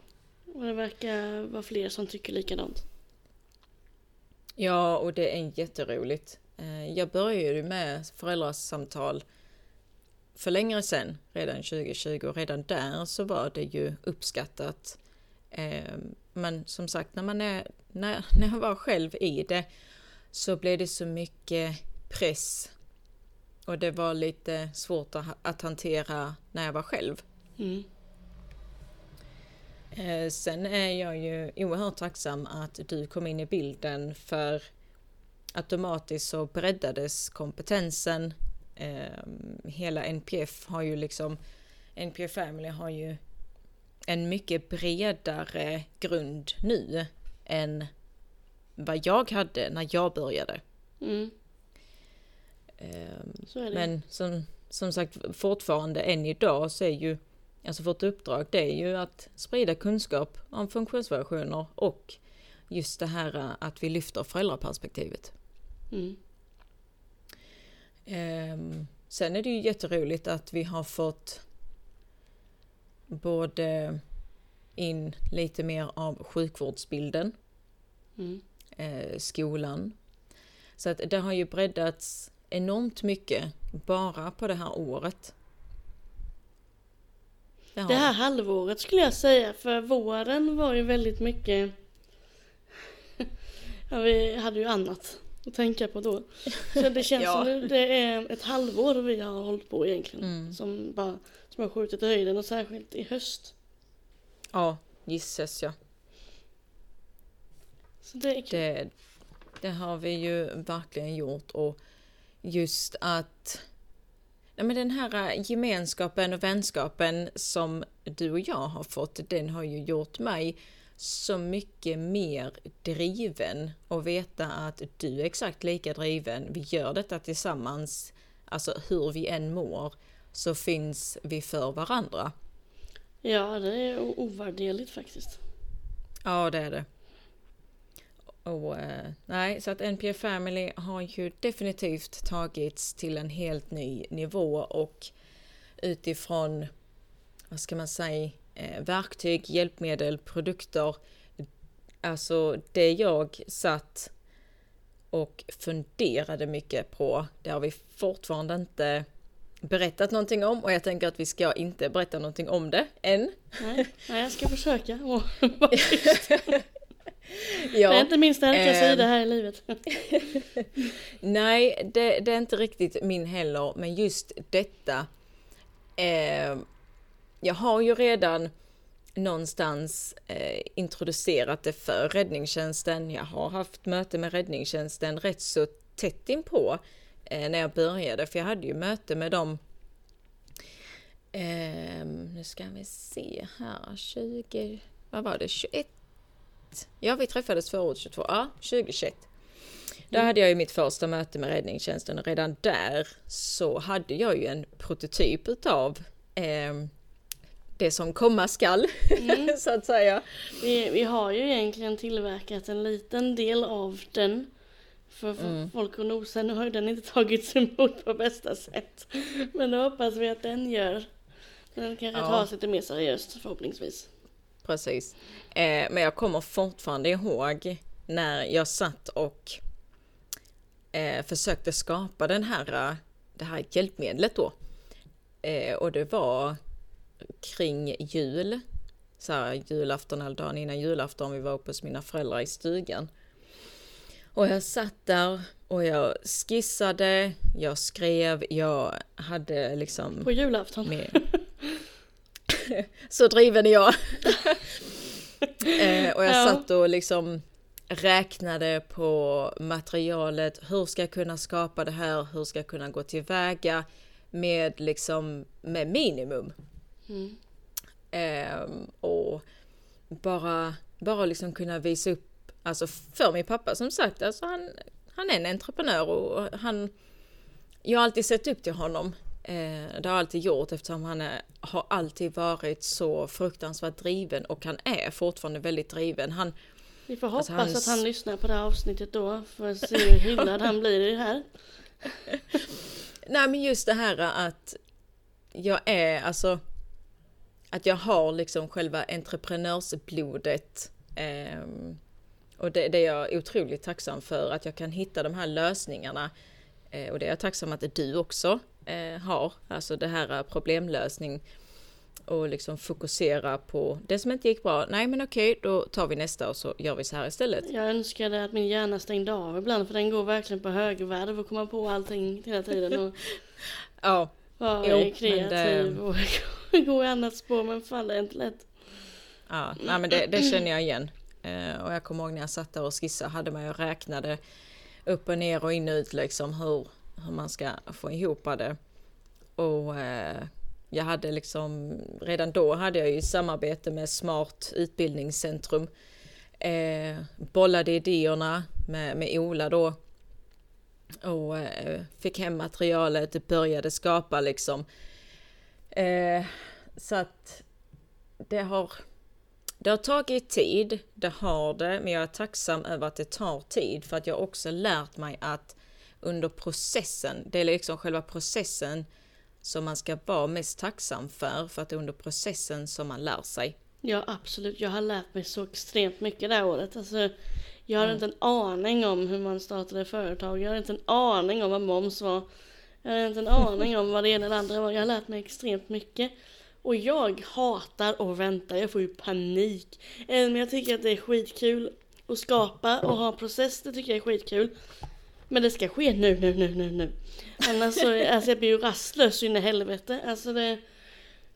Och det verkar vara fler som tycker likadant. Ja, och det är jätteroligt. Jag började med föräldrasamtal för längre sedan, redan tjugo tjugo. Och redan där så var det ju uppskattat. Men som sagt, när, man är, när, när jag var själv i det så blev det så mycket press. Och det var lite svårt att hantera när jag var själv. Mm. Sen är jag ju oerhört tacksam att du kom in i bilden, för automatiskt så breddades kompetensen eh, hela N P F har ju liksom, N P F Family har ju en mycket bredare grund nu än vad jag hade när jag började. Mm. Eh, så är det. Men som, som sagt, fortfarande än idag så är ju, alltså vårt uppdrag, det är ju att sprida kunskap om funktionsvariationer och just det här att vi lyfter föräldraperspektivet. Mm. Um, sen är det ju jätteroligt att vi har fått både in lite mer av sjukvårdsbilden, mm. eh, skolan. Så att det har ju breddats enormt mycket bara på det här året. Det, det här halvåret skulle jag säga, för våren var ju väldigt mycket... Ja, vi hade ju annat att tänka på då. Så det känns ja. som det är ett halvår vi har hållit på egentligen. Mm. Som bara som har skjutit i höjden, och särskilt i höst. Ja, gissas ja. Så det, är det, det har vi ju verkligen gjort. Och just att ja, men den här gemenskapen och vänskapen som du och jag har fått, den har ju gjort mig så mycket mer driven, och veta att du är exakt lika driven. Vi gör detta tillsammans, alltså hur vi än mår så finns vi för varandra. Ja, det är ovärderligt faktiskt. Ja, det är det. Och, nej, så att N P F Family har ju definitivt tagits till en helt ny nivå, och utifrån, vad ska man säga, verktyg, hjälpmedel, produkter. Alltså det jag satt och funderade mycket på, det har vi fortfarande inte berättat någonting om, och jag tänker att vi ska inte berätta någonting om det än. Nej, nej jag ska försöka. Oh, ja, det är inte min starka sida det här i livet. Nej, det, det är inte riktigt min heller, men just detta... Eh, Jag har ju redan någonstans eh, introducerat det för räddningstjänsten. Jag har haft möte med räddningstjänsten rätt så tätt inpå eh, när jag började. För jag hade ju möte med dem, eh, nu ska vi se här, tjugo, vad var det, tjugoett? Ja, vi träffades förra året, tjugotvå, ja, tjugohundratjugoett. Där hade jag ju mitt första möte med räddningstjänsten, och redan där så hade jag ju en prototyp utav... Eh, det som komma skall, mm. så att säga. Vi, vi har ju egentligen tillverkat en liten del av den för, för mm. folk och nosa. Nu har ju den inte tagits emot på bästa sätt. Men då hoppas vi att den gör. Den kanske ja. tar sig lite mer seriöst, förhoppningsvis. Precis. Eh, men jag kommer fortfarande ihåg när jag satt och eh, försökte skapa den här, det här hjälpmedlet då. Eh, och det var... kring jul, så här, julafton eller dagen innan julafton, vi var uppe hos mina föräldrar i stugan, och jag satt där och jag skissade, jag skrev, jag hade liksom på julafton med... så driven är jag. eh, och jag ja. satt och liksom räknade på materialet, hur ska jag kunna skapa det här, hur ska jag kunna gå tillväga med liksom med minimum. Mm. Um, och bara, bara liksom kunna visa upp, alltså för min pappa som sagt, alltså han, han är en entreprenör, och han, jag har alltid sett upp till honom, uh, det har jag alltid gjort, eftersom han är, har alltid varit så fruktansvärt driven, och han är fortfarande väldigt driven. Han, vi får hoppas alltså, han... att han lyssnar på det här avsnittet då, för att se hur hyllad han blir i det här. Nej, men just det här att jag är, alltså att jag har liksom själva entreprenörsblodet, eh, och det, det är jag otroligt tacksam för, att jag kan hitta de här lösningarna, eh, och det är jag tacksam att du också eh, har, alltså det här problemlösning, och liksom fokusera på det som inte gick bra. Nej, men okej, då tar vi nästa och så gör vi så här istället. Jag önskade att min hjärna stängde av ibland, för den går verkligen på högvarv och kommer på allting hela tiden och ja, vara kreativ det... och gå i annat spår, men faller inte lätt. Ja, nej, men det, det känner jag igen. Eh, och jag kommer ihåg när jag satt där och skissade, hade man ju räknade upp och ner och in och ut liksom, hur, hur man ska få ihop det. Och eh, jag hade liksom, redan då hade jag ju samarbete med Smart Utbildningscentrum. Eh, bollade idéerna med, med Ola då. Och eh, fick hem materialet och började skapa liksom. Eh, så att det har, det har tagit tid, det har det. Men jag är tacksam över att det tar tid, för att jag också lärt mig att under processen, det är liksom själva processen som man ska vara mest tacksam för, för att det är under processen som man lär sig. Ja, absolut. Jag har lärt mig så extremt mycket det här året. Alltså, jag har mm. inte en aning om hur man startade företag. Jag har inte en aning om vad moms var. Jag har inte en aning om vad det ena eller andra var. Jag har lärt mig extremt mycket. Och jag hatar att vänta. Jag får ju panik. Men jag tycker att det är skitkul att skapa och ha process. Det tycker jag är skitkul. Men det ska ske nu, nu, nu, nu, nu. Annars så alltså, jag blir ju rastlös in i helvete. Alltså det...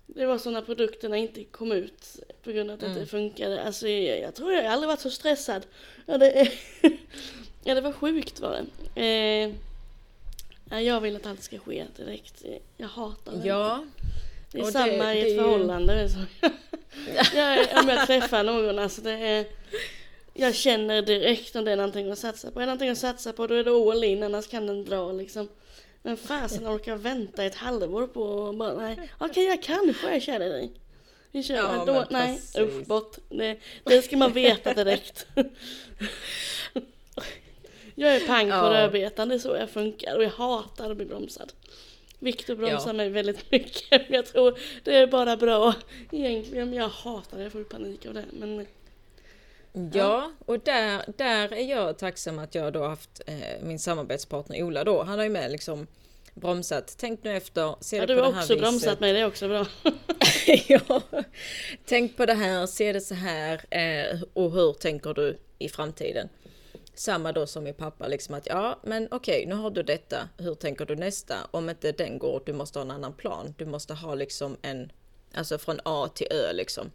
Det var sådana produkterna inte kom ut på grund av att mm. det funkade. Alltså jag, jag tror jag aldrig varit så stressad. Ja, det, ja, det var sjukt var det. Eh, jag vill att allt ska ske direkt. Jag hatar det. Ja. Det är och samma det, det i ett förhållande. Ju... jag, om jag träffar någon, alltså det är... Jag känner direkt om det är någonting att satsa på. Är det någonting att satsa på, då är det all in, annars kan den dra liksom. Men fasen orkar vänta ett halvår på och bara, nej, okej okay, jag kanske jag känner dig. Vi kör ja, då, nej, uff, bort. Det, det ska man veta direkt. Jag är pang på ja. rödbetan, det är så jag funkar. Och jag hatar att bli bromsad. Viktor bromsar ja. mig väldigt mycket. Men jag tror det är bara bra egentligen, men jag hatar det, jag får panik av det. Men... Ja. ja, och där, där är jag tacksam att jag då har haft eh, min samarbetspartner Ola då. Han har ju med liksom bromsat. Tänk nu efter. Se ja, det du har också bromsat mig, det är också bra. Ja, tänk på det här, se det så här eh, och hur tänker du i framtiden? Samma då som min pappa, liksom att ja, men okej, nu har du detta. Hur tänker du nästa? Om inte den går, du måste ha en annan plan. Du måste ha liksom en, alltså från A till Ö liksom.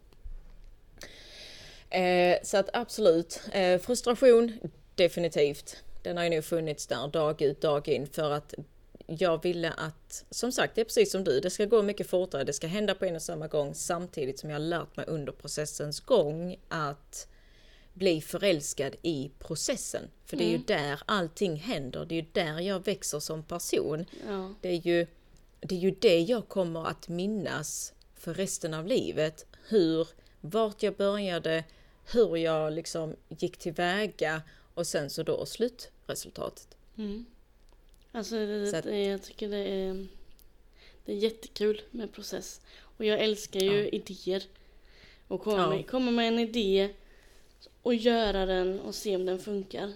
Eh, så att absolut, eh, frustration definitivt, den har ju nu funnits där dag ut dag in, för att jag ville att, som sagt, det är precis som du, det ska gå mycket fortare, det ska hända på en och samma gång, samtidigt som jag har lärt mig under processens gång att bli förälskad i processen, för det är mm. ju där allting händer, det är ju där jag växer som person, ja. det, är ju, det är ju det jag kommer att minnas för resten av livet, hur, vart jag började, hur jag liksom gick tillväga och sen så då slutresultatet. Mm. Alltså det, att, det, jag tycker det är, det är jättekul med process. Och jag älskar ju ja. idéer. Och komma, ja. med, komma med en idé och göra den och se om den funkar.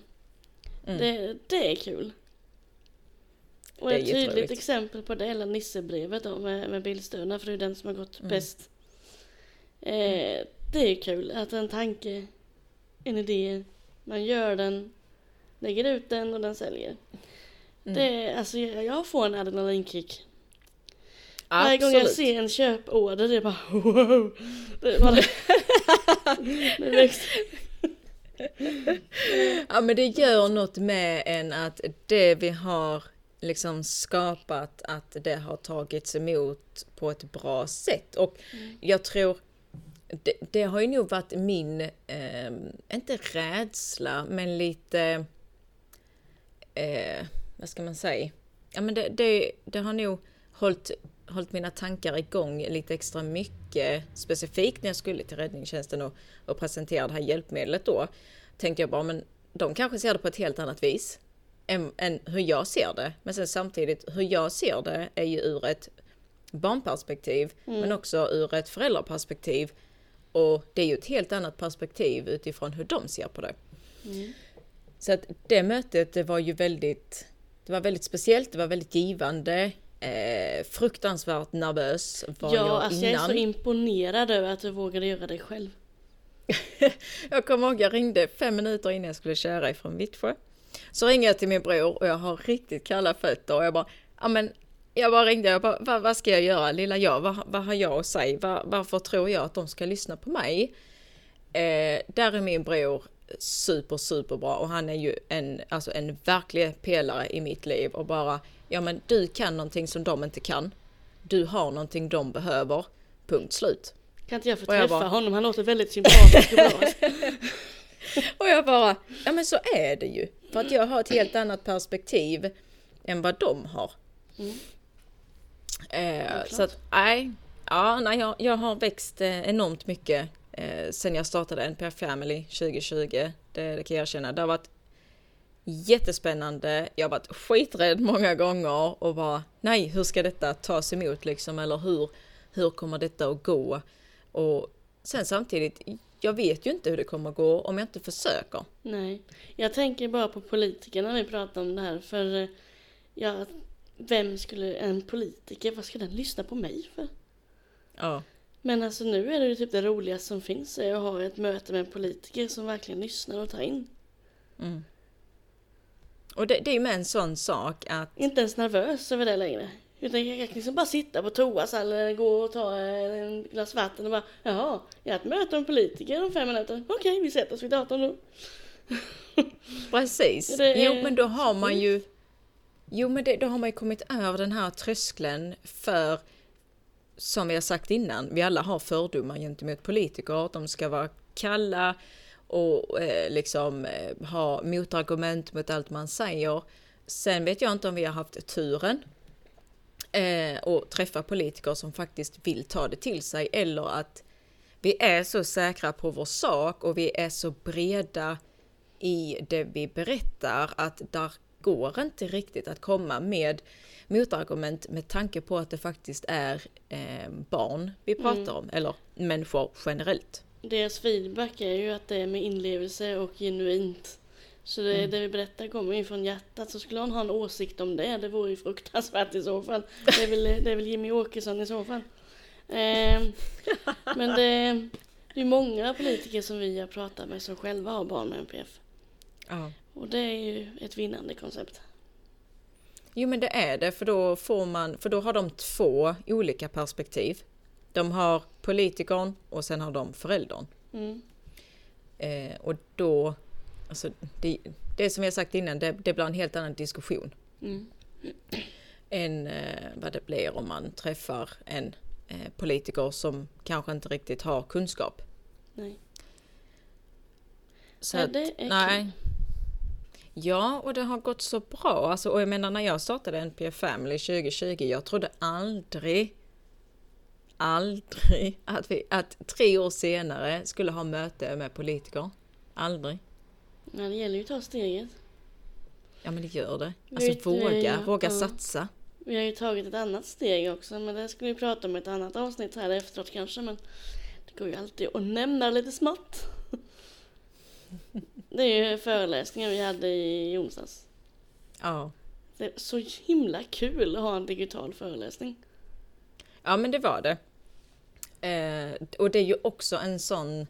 Mm. Det, det är kul. Och det är ett tydligt exempel på det hela Nissebrevet då, med, med bildstöna, för det är den som har gått mm. bäst. Eh, det är kul att en tanke, en idé, man gör den, lägger ut den och den säljer. Mm. Det, alltså, jag får en adrenalinkick. Varje gång jag ser en köporder, det är bara wow. Det är bara det växer. Ja, men det gör något med en att det vi har liksom skapat, att det har tagits emot på ett bra sätt. Och mm. jag tror Det, det har ju nog varit min, eh, inte rädsla, men lite, eh, vad ska man säga? Ja, men det, det, det har nog hållit, hållit mina tankar igång lite extra mycket, specifikt när jag skulle till räddningstjänsten och, och presentera det här hjälpmedlet då. Tänkte jag bara, men de kanske ser det på ett helt annat vis än, än hur jag ser det. Men sen samtidigt, hur jag ser det är ju ur ett barnperspektiv, mm. men också ur ett föräldraperspektiv. Och det är ju ett helt annat perspektiv utifrån hur de ser på det. Mm. Så att det mötet, det var ju väldigt, det var väldigt speciellt, det var väldigt givande. Eh, fruktansvärt nervös var ja, jag alltså innan. Ja, jag är så imponerad över att du vågade göra det själv. Jag kommer ihåg, jag ringde fem minuter innan jag skulle köra ifrån Vittsjö. Så ringer jag till min bror och jag har riktigt kalla fötter och jag bara, ja men... Jag bara ringde, jag bara, vad, vad ska jag göra lilla jag, vad, vad har jag att säga, var, varför tror jag att de ska lyssna på mig? Eh, där är min bror super superbra och han är ju en, alltså en verklig pelare i mitt liv och bara, ja men du kan någonting som de inte kan. Du har någonting de behöver. Punkt slut. Kan inte jag få och träffa jag bara, honom? Han låter väldigt sympatisk. Och jag bara, ja men så är det ju. För att jag har ett helt annat perspektiv än vad de har. Mm. Eh, så att, nej. Ja, nej, jag, jag har växt eh, enormt mycket eh, sen jag startade N P F Family tjugo tjugo. Det, det kan jag känna. Det har varit jättespännande. Jag har varit skiträdd många gånger och bara, nej, hur ska detta tas emot liksom? Eller hur, hur kommer detta att gå? Och sen samtidigt, jag vet ju inte hur det kommer att gå om jag inte försöker. Nej, jag tänker bara på politikerna när vi pratar om det här. För ja, vem skulle en politiker, vad skulle den lyssna på mig för? Ja. Men alltså nu är det ju typ det roligaste som finns är att ha ett möte med en politiker som verkligen lyssnar och tar in. Mm. Och det, det är ju med en sån sak att... Inte ens nervös över det längre. Utan jag kan liksom bara sitta på toa eller gå och ta en glas vatten och bara, jaha, jag har ett möte med politiker om fem minuter. Okej, vi sätter oss vid datorn nu. Precis. Det är... Jo, men då har man ju... Jo, men det, då har man ju kommit över den här tröskeln för... Som vi har sagt innan, vi alla har fördomar gentemot politiker. Att de ska vara kalla och eh, liksom eh, ha motargument mot allt man säger. Sen vet jag inte om vi har haft turen eh, och träffa politiker som faktiskt vill ta det till sig. Eller att vi är så säkra på vår sak och vi är så breda i det vi berättar att där går inte riktigt att komma med motargument med tanke på att det faktiskt är eh, barn vi pratar mm. om, eller människor generellt. Deras feedback är ju att det är med inlevelse och genuint. Så det, mm. det vi berättar kommer ju från hjärtat, så skulle han ha en åsikt om det, det vore ju fruktansvärt i så fall. Det är väl, det är väl Jimmy Åkesson i så fall. Eh, men det, det är många politiker som vi har pratat med som själva har barn med N P F. Ja. Och det är ju ett vinnande koncept. Jo, men det är det, för då får man, för då har de två olika perspektiv. De har politikern och sen har de föräldern. Mm. Eh, och då, alltså det, det som jag sagt innan, det, det blir en helt annan diskussion. Mm. Än eh, vad det blir om man träffar en eh, politiker som kanske inte riktigt har kunskap. Nej. Så ja, det är nej. Kul. Ja, och det har gått så bra. Alltså, och jag menar, när jag startade N P F Family tjugo tjugo, jag trodde aldrig, aldrig att, vi, att tre år senare skulle ha möte med politiker. Aldrig. Ja, det gäller ju att ta steget. Ja, men det gör det. Alltså, vet, våga, ja, våga ja. satsa. Vi har ju tagit ett annat steg också, men det skulle vi prata om i ett annat avsnitt här efteråt kanske, men det går ju alltid att nämna lite smått. Det är ju föreläsningar vi hade i onsdags. Ja. Det är så himla kul att ha en digital föreläsning. Ja, men det var det. Eh, och det är ju också en sån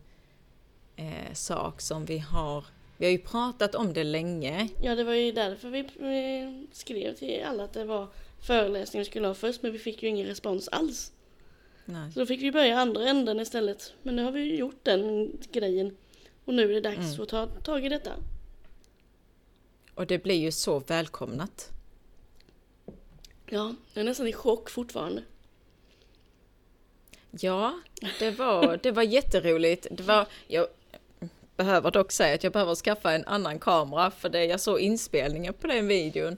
eh, sak som vi har... Vi har ju pratat om det länge. Ja, det var ju därför vi, vi skrev till alla att det var föreläsningar vi skulle ha först. Men vi fick ju ingen respons alls. Nej. Så då fick vi börja andra änden istället. Men nu har vi ju gjort den grejen. Och nu är det dags mm. att ta tag i detta. Och det blir ju så välkomnat. Ja, jag är nästan i chock fortfarande. Ja, det var, det var jätteroligt. Det var, jag behöver dock säga att jag behöver skaffa en annan kamera. För det, jag såg inspelningen på den videon.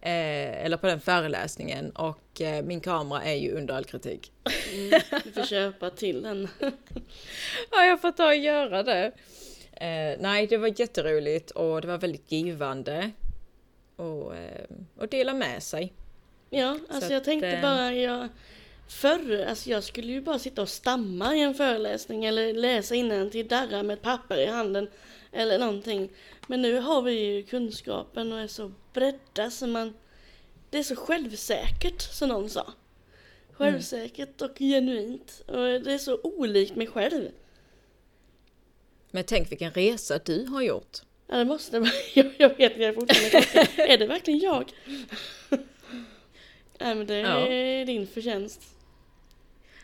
Eh, eller på den föreläsningen. Och eh, min kamera är ju under all kritik. Mm, du får köpa till den. Ja, jag får ta och göra det. Eh, nej, det var jätteroligt. Och det var väldigt givande. Och, eh, och dela med sig. Ja, alltså jag att, tänkte bara... Jag, förr, alltså jag skulle ju bara sitta och stamma i en föreläsning. Eller läsa innantill darra med ett papper i handen. Eller någonting. Men nu har vi ju kunskapen och är så bredda så man... Det är så självsäkert, som någon sa. Självsäkert och genuint. Och det är så olikt mig själv. Men tänk vilken resa du har gjort. Ja, det måste vara... Jag, jag vet inte, jag fortfarande är det verkligen jag? Nej, men det är ja. din förtjänst.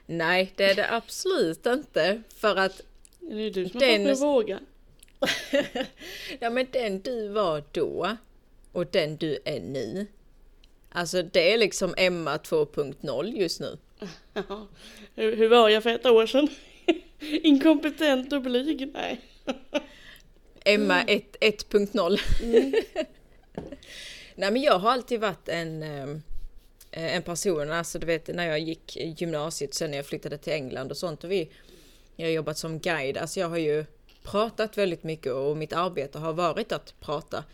Nej, det är det absolut inte. För att... Det är du som den... har fått våga. Ja, men den du var då... Och den du är nu Alltså det är liksom Emma två punkt noll just nu. Hur var jag för ett år sedan? Inkompetent och blyg, nej. Emma ett punkt noll. Mm. Nej, men jag har alltid varit en, en person, alltså du vet när jag gick gymnasiet, sen när jag flyttade till England och sånt, och vi, jag har jobbat som guide, alltså jag har ju pratat väldigt mycket och mitt arbete har varit att prata.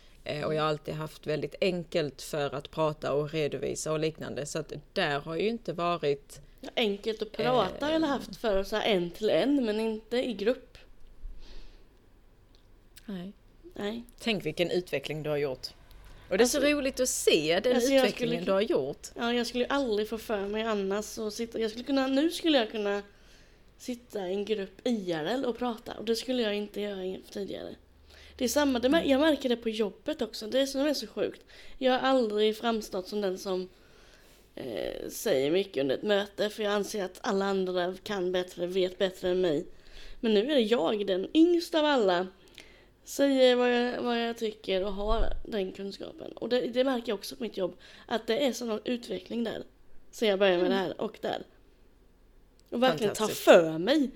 Och jag har alltid haft väldigt enkelt för att prata och redovisa och liknande. Så att där har ju inte varit... Enkelt att prata eh, eller haft för oss en till en, men inte i grupp. Nej. nej. Tänk vilken utveckling du har gjort. Och det är alltså, så roligt att se den alltså utvecklingen skulle, du har gjort. Ja, jag skulle aldrig få för mig annars att sitta... Jag skulle kunna, nu skulle jag kunna sitta i en grupp I R L och prata. Och det skulle jag inte göra tidigare. Det är samma, det, jag märker det på jobbet också. Det är som är så sjukt. Jag har aldrig framstått som den som eh, säger mycket under ett möte. För jag anser att alla andra kan bättre, vet bättre än mig. Men nu är det jag, den yngsta av alla. Säger vad jag, vad jag tycker och har den kunskapen. Och det, det märker jag också på mitt jobb. Att det är sån utveckling där. Så jag börjar med det här och där. Och verkligen ta för mig.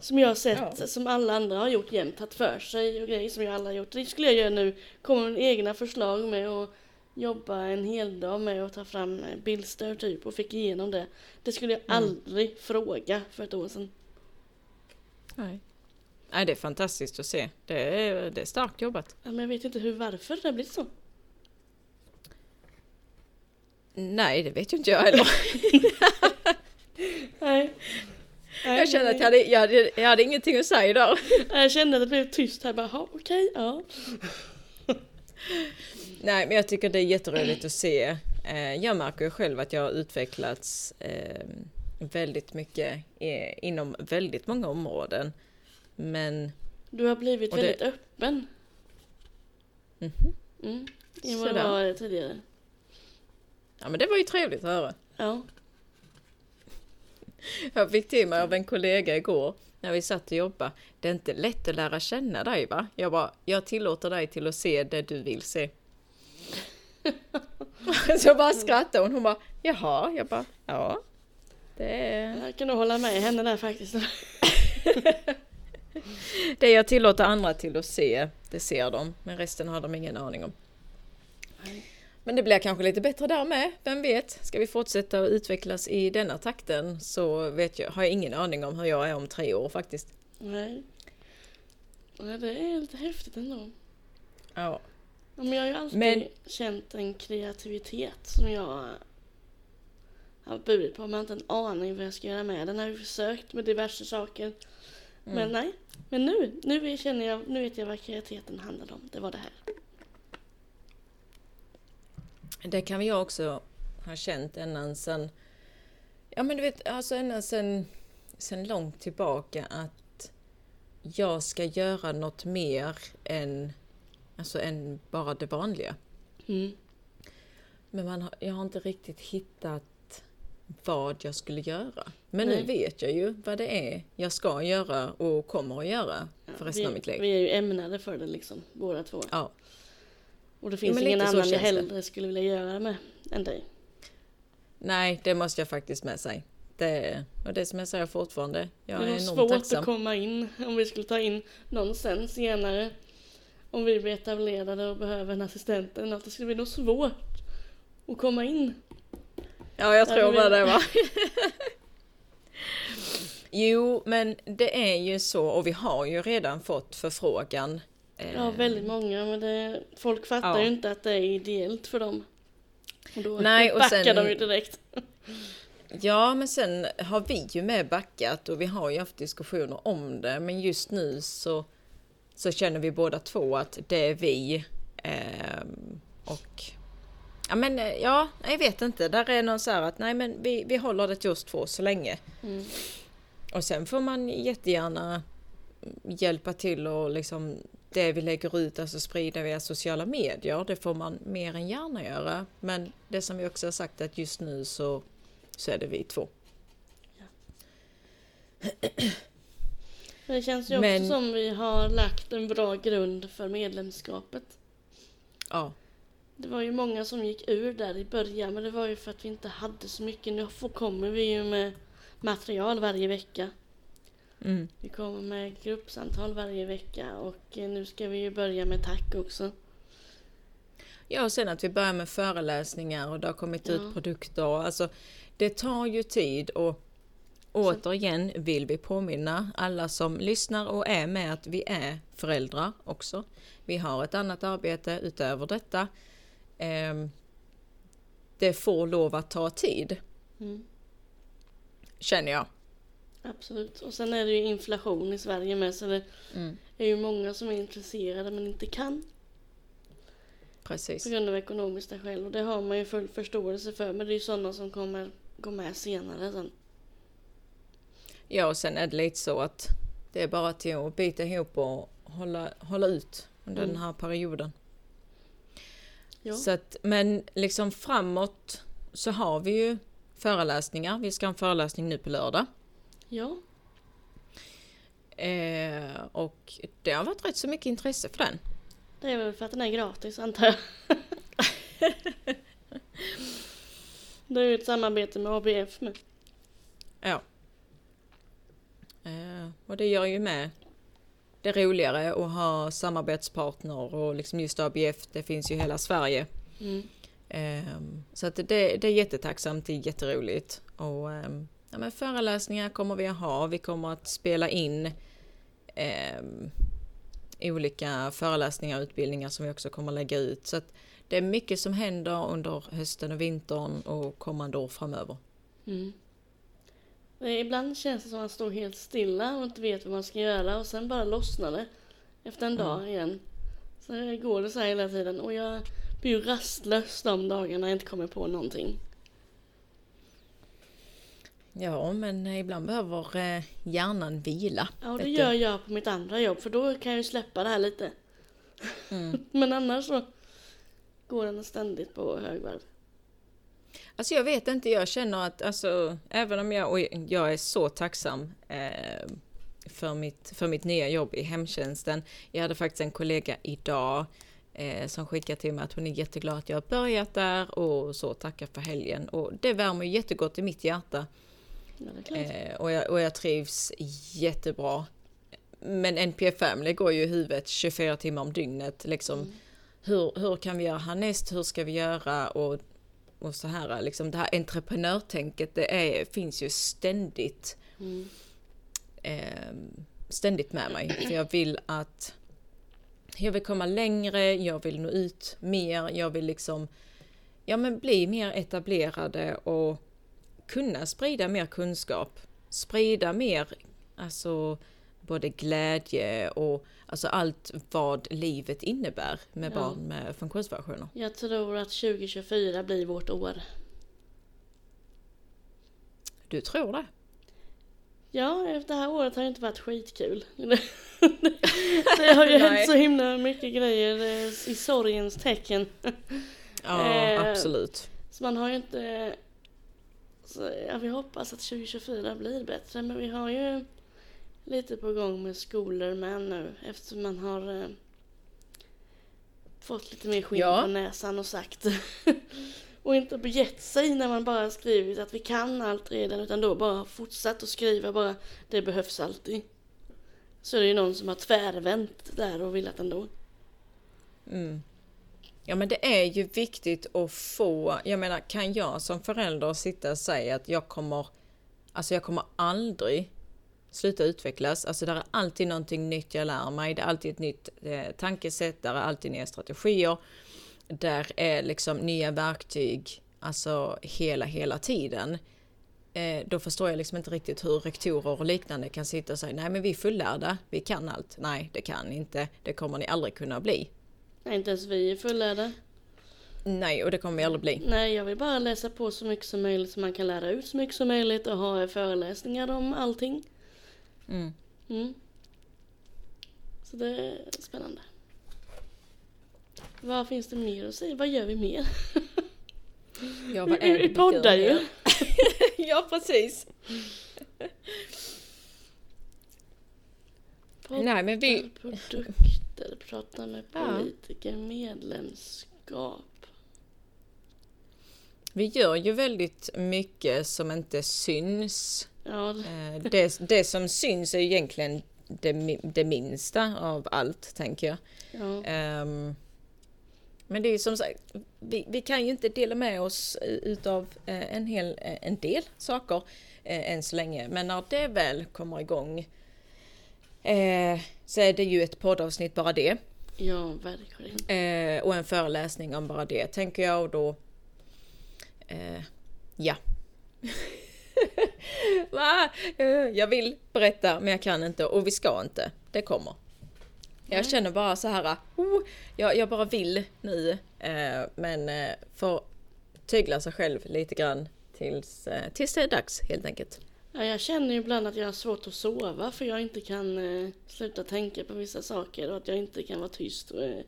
Som jag har sett, ja. Som alla andra har gjort jämt, tagit för sig och grejer som jag alla har gjort. Det skulle jag göra nu, komma med egna förslag med och jobba en hel dag med och ta fram bildstöd typ och fick igenom det. Det skulle jag mm. aldrig fråga för ett år sedan. Nej. Nej, det är fantastiskt att se. Det är, det är starkt jobbat. Ja, men jag vet inte hur, varför det har blivit så. Nej, det vet ju inte jag heller. Nej. Jag kände att jag hade, jag, hade, jag hade ingenting att säga idag. Jag kände att det blev tyst här. Bara, okej, ja. Nej, men jag tycker det är jätteroligt att se. Jag märker ju själv att jag har utvecklats väldigt mycket inom väldigt många områden. Men... Du har blivit väldigt det... öppen. Mm-hmm. Mm. I vad det var tidigare. Ja, men det var ju trevligt att höra. Ja. Jag fick till mig av en kollega igår när vi satt och jobbade. Det är inte lätt att lära känna dig, va? Jag bara, jag tillåter dig till att se det du vill se. Så jag bara skrattade hon. Hon bara, jaha. Jag bara, ja. Det... Jag kan nog hålla med henne där faktiskt. Det jag tillåter andra till att se, det ser de. Men resten har de ingen aning om. Men det blir kanske lite bättre där med, vem vet. Ska vi fortsätta att utvecklas i denna takten så vet jag, har jag ingen aning om hur jag är om tre år faktiskt. Nej, Nej det är lite häftigt ändå. Ja. Ja, men jag har ju alltid men... känt en kreativitet som jag har burit på. Man har inte en aning vad jag ska göra med den. Jag har ju försökt med diverse saker. Mm. Men nej, men nu, nu, känner jag, nu vet jag vad kreativiteten handlar om. Det var det här. Det kan jag också ha känt ända sen, ja men du vet, alltså ända sen, sen långt tillbaka att jag ska göra något mer än, alltså än bara det vanliga. Mm. Men man har, jag har inte riktigt hittat vad jag skulle göra. Men Nej. Nu vet jag ju vad det är jag ska göra och kommer att göra ja, för resten vi, av mitt liv. Vi är ju ämnade för det liksom, båda två. Ja. Och det finns ja, ingen annan jag hellre skulle vilja göra med än dig. Nej, det måste jag faktiskt med sig. Det, och det som jag säger fortfarande, jag är enormt tacksam. Det är svårt tacksam. Att komma in om vi skulle ta in någon sen senare. Om vi blir etablerade och behöver en assistent eller något. Det skulle bli nog svårt att komma in. Ja, jag där tror bara vi... det va? Jo, men det är ju så. Och vi har ju redan fått förfrågan. Ja, väldigt många, men det, folk fattar ja. ju inte att det är ideellt för dem. Och då Nej, backar och sen, de ju direkt. Ja, men sen har vi ju med backat och vi har ju haft diskussioner om det. Men just nu så, så känner vi båda två att det är vi. Eh, och ja, men ja, jag vet inte. Där är någon så här att nej, men vi, vi håller det just två så länge. Mm. Och sen får man jättegärna hjälpa till och liksom... Det vi lägger ut, alltså sprider via sociala medier, det får man mer än gärna göra. Men det som vi också har sagt att just nu så, så är det vi två. Ja. Det känns ju Men, också som vi har lagt en bra grund för medlemskapet. Ja. Det var ju många som gick ur där i början, men det var ju för att vi inte hade så mycket. Nu kommer vi ju med material varje vecka. Mm. Vi kommer med gruppsamtal varje vecka och nu ska vi ju börja med tack också. Ja, och sen att vi börjar med föreläsningar och det har kommit ja. ut produkter. Alltså, det tar ju tid och återigen vill vi påminna alla som lyssnar och är med att vi är föräldrar också. Vi har ett annat arbete utöver detta. Det får lov att ta tid. Mm. Känner jag. Absolut. Och sen är det ju inflation i Sverige med, så det mm. är ju många som är intresserade men inte kan. Precis. På grund av ekonomiska skäl. Och det har man ju full förståelse för. Men det är ju sådana som kommer gå med senare sen. Ja, och sen är det lite så att det är bara till att bita ihop och hålla, hålla ut under mm. den här perioden. Ja. Så att, men liksom framåt så har vi ju föreläsningar. Vi ska ha en föreläsning nu på lördag. Ja. Eh, och det har varit rätt så mycket intresse för den. Det är väl för att den är gratis, antar jag. Det är ju ett samarbete med A B F nu. Ja. Eh, och det gör ju med det roligare att ha samarbetspartner och liksom just A B F, det finns ju hela Sverige. Mm. Eh, så att det, det är jättetacksamt, det är jätteroligt. Och eh, ja, men föreläsningar kommer vi att ha, vi kommer att spela in eh, olika föreläsningar och utbildningar som vi också kommer att lägga ut. Så att det är mycket som händer under hösten och vintern och kommande år framöver. Mm. Ibland känns det som att man står helt stilla och inte vet vad man ska göra och sen bara lossnar det efter en mm. dag igen. Så går det så här hela tiden och jag blir rastlös de dagarna jag inte kommer på någonting. Ja, men ibland behöver hjärnan vila. Ja, det gör jag på mitt andra jobb, för då kan jag ju släppa det här lite. Mm. Men annars så går den ständigt på högvarv. Alltså jag vet inte, jag känner att alltså, även om jag, och jag är så tacksam eh, för, mitt, för mitt nya jobb i hemtjänsten. Jag hade faktiskt en kollega idag eh, som skickade till mig att hon är jätteglad att jag har börjat där och så tackar för helgen. Och det värmer jättegott i mitt hjärta. Ja, eh, och, jag, och jag trivs jättebra. Men N P F Family går ju i huvudet tjugofyra timmar om dygnet. Liksom, mm. hur, hur kan vi göra härnäst? Hur ska vi göra? Och Och så här, liksom det här entreprenörtänket, det är, finns ju ständigt, mm. eh, ständigt med mig. För jag vill att jag vill komma längre, jag vill nå ut mer, jag vill liksom, ja, men bli mer etablerade och kunna sprida mer kunskap. Sprida mer, alltså både glädje och alltså allt vad livet innebär med ja. barn med funktionsvariationer. Jag tror att tjugohundratjugofyra blir vårt år. Du tror det? Ja, det här året har ju inte varit skitkul. Det har ju hänt så himla mycket grejer i sorgens tecken. Ja, eh, absolut. Så man har ju inte... Så, ja, vi hoppas att tjugohundratjugofyra blir bättre, men vi har ju... lite på gång med skolor med nu. Eftersom man har eh, fått lite mer skinn ja. på näsan och sagt. Och inte begett sig när man bara skrivit att vi kan allt redan. Utan då bara fortsatt att skriva bara det behövs alltid. Så är det ju någon som har tvärvänt där och vill att ändå. Mm. Ja, men det är ju viktigt att få. Jag menar, kan jag som förälder sitta och säga att jag kommer, alltså jag kommer aldrig... sluta utvecklas, alltså där är alltid någonting nytt jag lär mig, det är alltid ett nytt eh, tankesätt, där är alltid nya strategier, där är liksom nya verktyg, alltså hela hela tiden, eh, då förstår jag liksom inte riktigt hur rektorer och liknande kan sitta och säga, nej men vi är fullärda, vi kan allt, nej det kan inte, det kommer ni aldrig kunna bli. Nej, inte ens vi är fullärda. Nej, och det kommer vi aldrig bli. Nej, jag vill bara läsa på så mycket som möjligt så man kan lära ut så mycket som möjligt och ha föreläsningar om allting. Mm. Mm. Så det är spännande. Vad finns det mer att säga? Vad gör vi mer? Ja, vad är det? Vi poddar ju. Ja, precis. Poddar, nej, men vi... produkter, pratar med politiker, medlemskap. Vi gör ju väldigt mycket som inte syns. Ja. Det, det som syns är egentligen det, det minsta av allt, tänker jag. Ja. Um, men det är som sagt, vi, vi kan ju inte dela med oss utav en, hel, en del saker eh, än så länge. Men när det väl kommer igång eh, så är det ju ett poddavsnitt bara det. Ja, verkligen. Eh, och en föreläsning om bara det, tänker jag. Och då, eh, ja. Va? Jag vill berätta, men jag kan inte. Och vi ska inte. Det kommer. Jag Nej. känner bara så här. Oh, jag, jag bara vill nu. Eh, men eh, får tygla sig själv lite grann tills, eh, tills det är dags, helt enkelt. Ja, jag känner ibland att jag har svårt att sova för jag inte kan eh, sluta tänka på vissa saker och att jag inte kan vara tyst. Och, eh,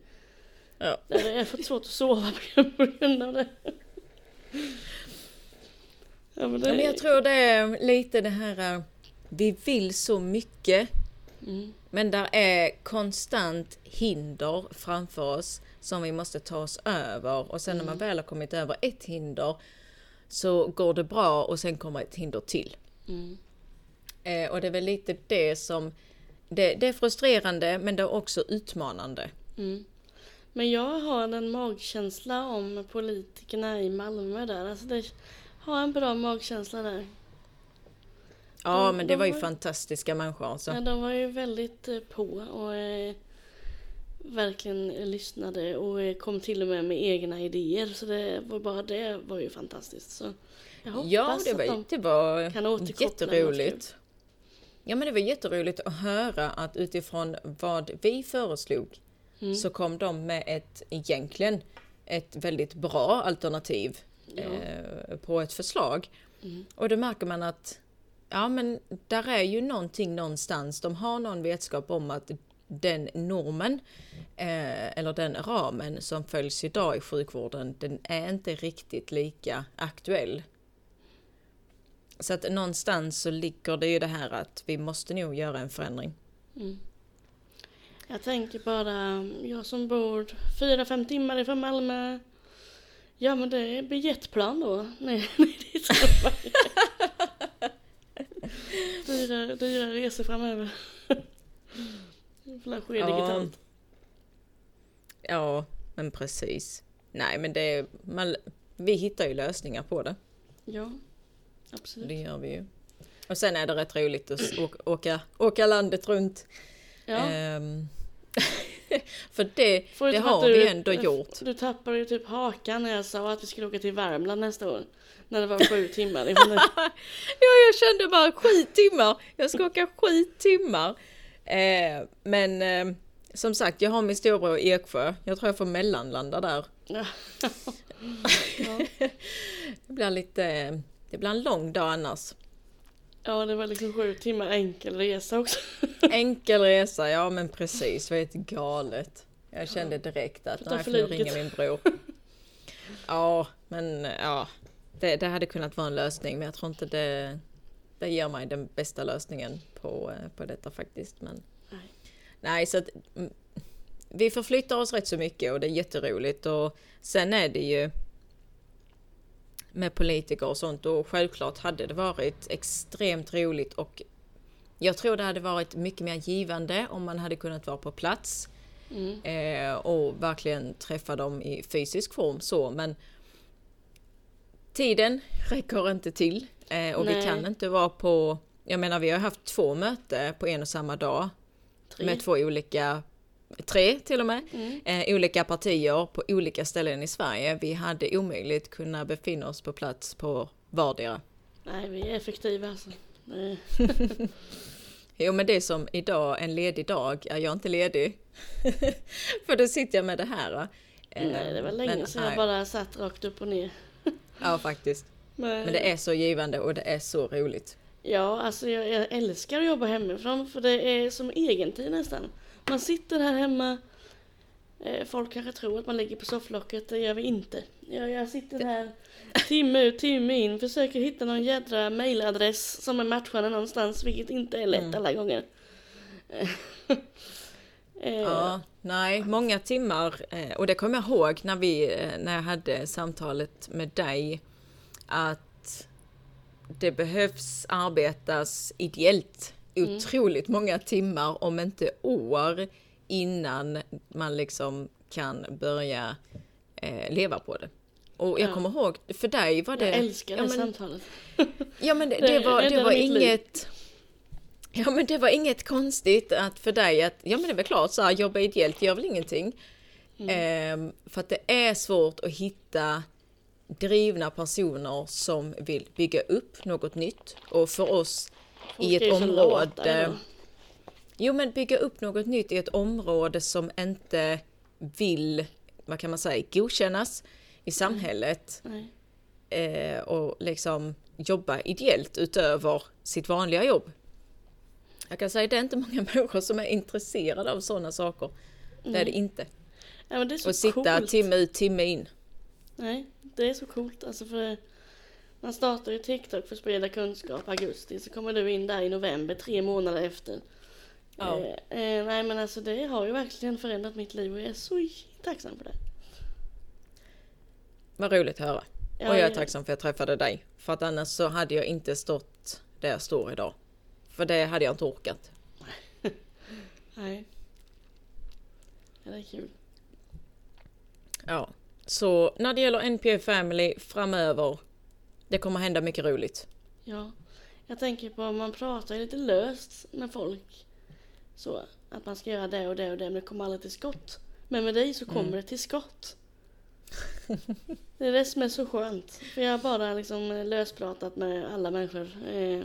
ja. Jag har fått svårt att sova på grund av det. Ja, men det är... ja, men jag tror det är lite det här, vi vill så mycket mm. men där är konstant hinder framför oss som vi måste ta oss över och sen mm. när man väl har kommit över ett hinder så går det bra och sen kommer ett hinder till. Mm. Eh, och det är väl lite det som det, det är frustrerande men det är också utmanande. Mm. Men jag har en magkänsla om politikerna i Malmö där, alltså det har en bra magkänsla där. Ja, de, men det de var ju var, fantastiska människor alltså. Ja, de var ju väldigt på och eh, verkligen lyssnade och kom till och med med egna idéer, så det var bara det var ju fantastiskt så. Ja, det var, de det var jätteroligt. Ja, men det var jätteroligt att höra att utifrån vad vi föreslog mm. så kom de med ett egentligen ett väldigt bra alternativ ja. eh, på ett förslag. Mm. Och då märker man att ja, men där är ju någonting någonstans. De har någon vetskap om att den normen eh, eller den ramen som följs idag i sjukvården, den är inte riktigt lika aktuell. Så att någonstans så ligger det ju det här att vi måste nog göra en förändring. Mm. Jag tänker bara, jag som bor fyra fem timmar ifrån Malmö. Ja, men det är biljettplan då. Nej, nej det är så. dyra, dyra resor framöver. Det sker ja. digitalt. Ja, men precis. Nej, men det är, man, vi hittar ju lösningar på det. Ja. Absolut. Det gör vi ju. Och sen är det rätt roligt att åka, åka, åka landet runt. Ja. Ehm, för det, det har du, vi ändå gjort. Du tappade ju typ hakan när jag sa att vi skulle åka till Värmland nästa år. När det var sju timmar. Ja, jag kände bara sju timmar. Jag ska åka sju timmar. Ehm, men eh, som sagt, jag har min storbror i Eksjö. Jag tror jag får mellanlanda där. Ja. Ja. Det blir lite... Det blir en lång dag annars. Ja, det var liksom sju timmar enkel resa också. Enkel resa, ja men precis. Det var ett galet. Jag kände direkt att jag får ringa min bror. Ja, men ja. Det, det hade kunnat vara en lösning. Men jag tror inte det, det ger mig den bästa lösningen på, på detta faktiskt. Men, nej. nej, så att vi förflyttar oss rätt så mycket och det är jätteroligt. Och sen är det ju... med politiker och sånt, och självklart hade det varit extremt roligt och jag tror det hade varit mycket mer givande om man hade kunnat vara på plats mm. eh, och verkligen träffa dem i fysisk form så, men tiden räcker inte till eh, och Nej. vi kan inte vara på, jag menar vi har haft två möten på en och samma dag tre. med två olika tre till och med, mm. eh, olika partier på olika ställen i Sverige. Vi hade omöjligt kunna befinna oss på plats på vardera. Nej, vi är effektiva alltså. Nej. Jo, men det är som idag, en ledig dag, är jag inte ledig. För då sitter jag med det här. Eh, nej, det var länge men, sedan jag bara satt rakt upp och ner. Ja, faktiskt. Men... men det är så givande och det är så roligt. Ja, alltså jag, jag älskar att jobba hemifrån för det är som egen tid nästan. Man sitter här hemma, folk kanske tror att man ligger på sofflocket, det gör vi inte. Jag, jag sitter här timme ut, timme in, försöker hitta någon jädra mailadress som är matchande någonstans, vilket inte är lätt mm. alla gånger. Ja, nej, många timmar, och det kommer jag ihåg när, vi, när jag hade samtalet med dig att det behövs arbetas ideellt otroligt mm. många timmar, om inte år, innan man liksom kan börja eh, leva på det. Och jag kommer ihåg, för dig var det... Jag älskar det ja, men, samtalet. Ja, men det, det var, det var inget... Ja, men det var inget konstigt att för dig att... Ja, men det var klart, så här, jobba ideellt gör väl ingenting. Mm. Ehm, för att det är svårt att hitta drivna personer som vill bygga upp något nytt. Och för oss Folk i ett område... Låta, jo, men bygga upp något nytt i ett område som inte vill, vad kan man säga, godkännas i samhället. Nej. Nej. Eh, och liksom jobba ideellt utöver sitt vanliga jobb. Jag kan säga att det är inte många människor som är intresserade av sådana saker. Mm. Det är det inte. Ja, men det är så och sitta coolt. Timme ut, timme in. Nej, det är så coolt. Alltså för, man startar ju TikTok för att sprida kunskap i augusti. Så kommer du in där i november, tre månader efter. Ja. Eh, eh, nej, men alltså det har ju verkligen förändrat mitt liv. Och jag är så tacksam för det. Vad roligt att höra. Ja, och jag är ja. tacksam för att jag träffade dig. För att annars så hade jag inte stått där jag står idag. För det hade jag inte orkat. Nej. Det är kul. Ja. Så när det gäller N P F Family framöver, det kommer hända mycket roligt. Ja. Jag tänker på om man pratar lite löst med folk. Så att man ska göra det och det och det. Men det kommer aldrig till skott. Men med dig så kommer mm. det till skott. Det är det som är så skönt. För jag har bara liksom löspratat med alla människor. Eh,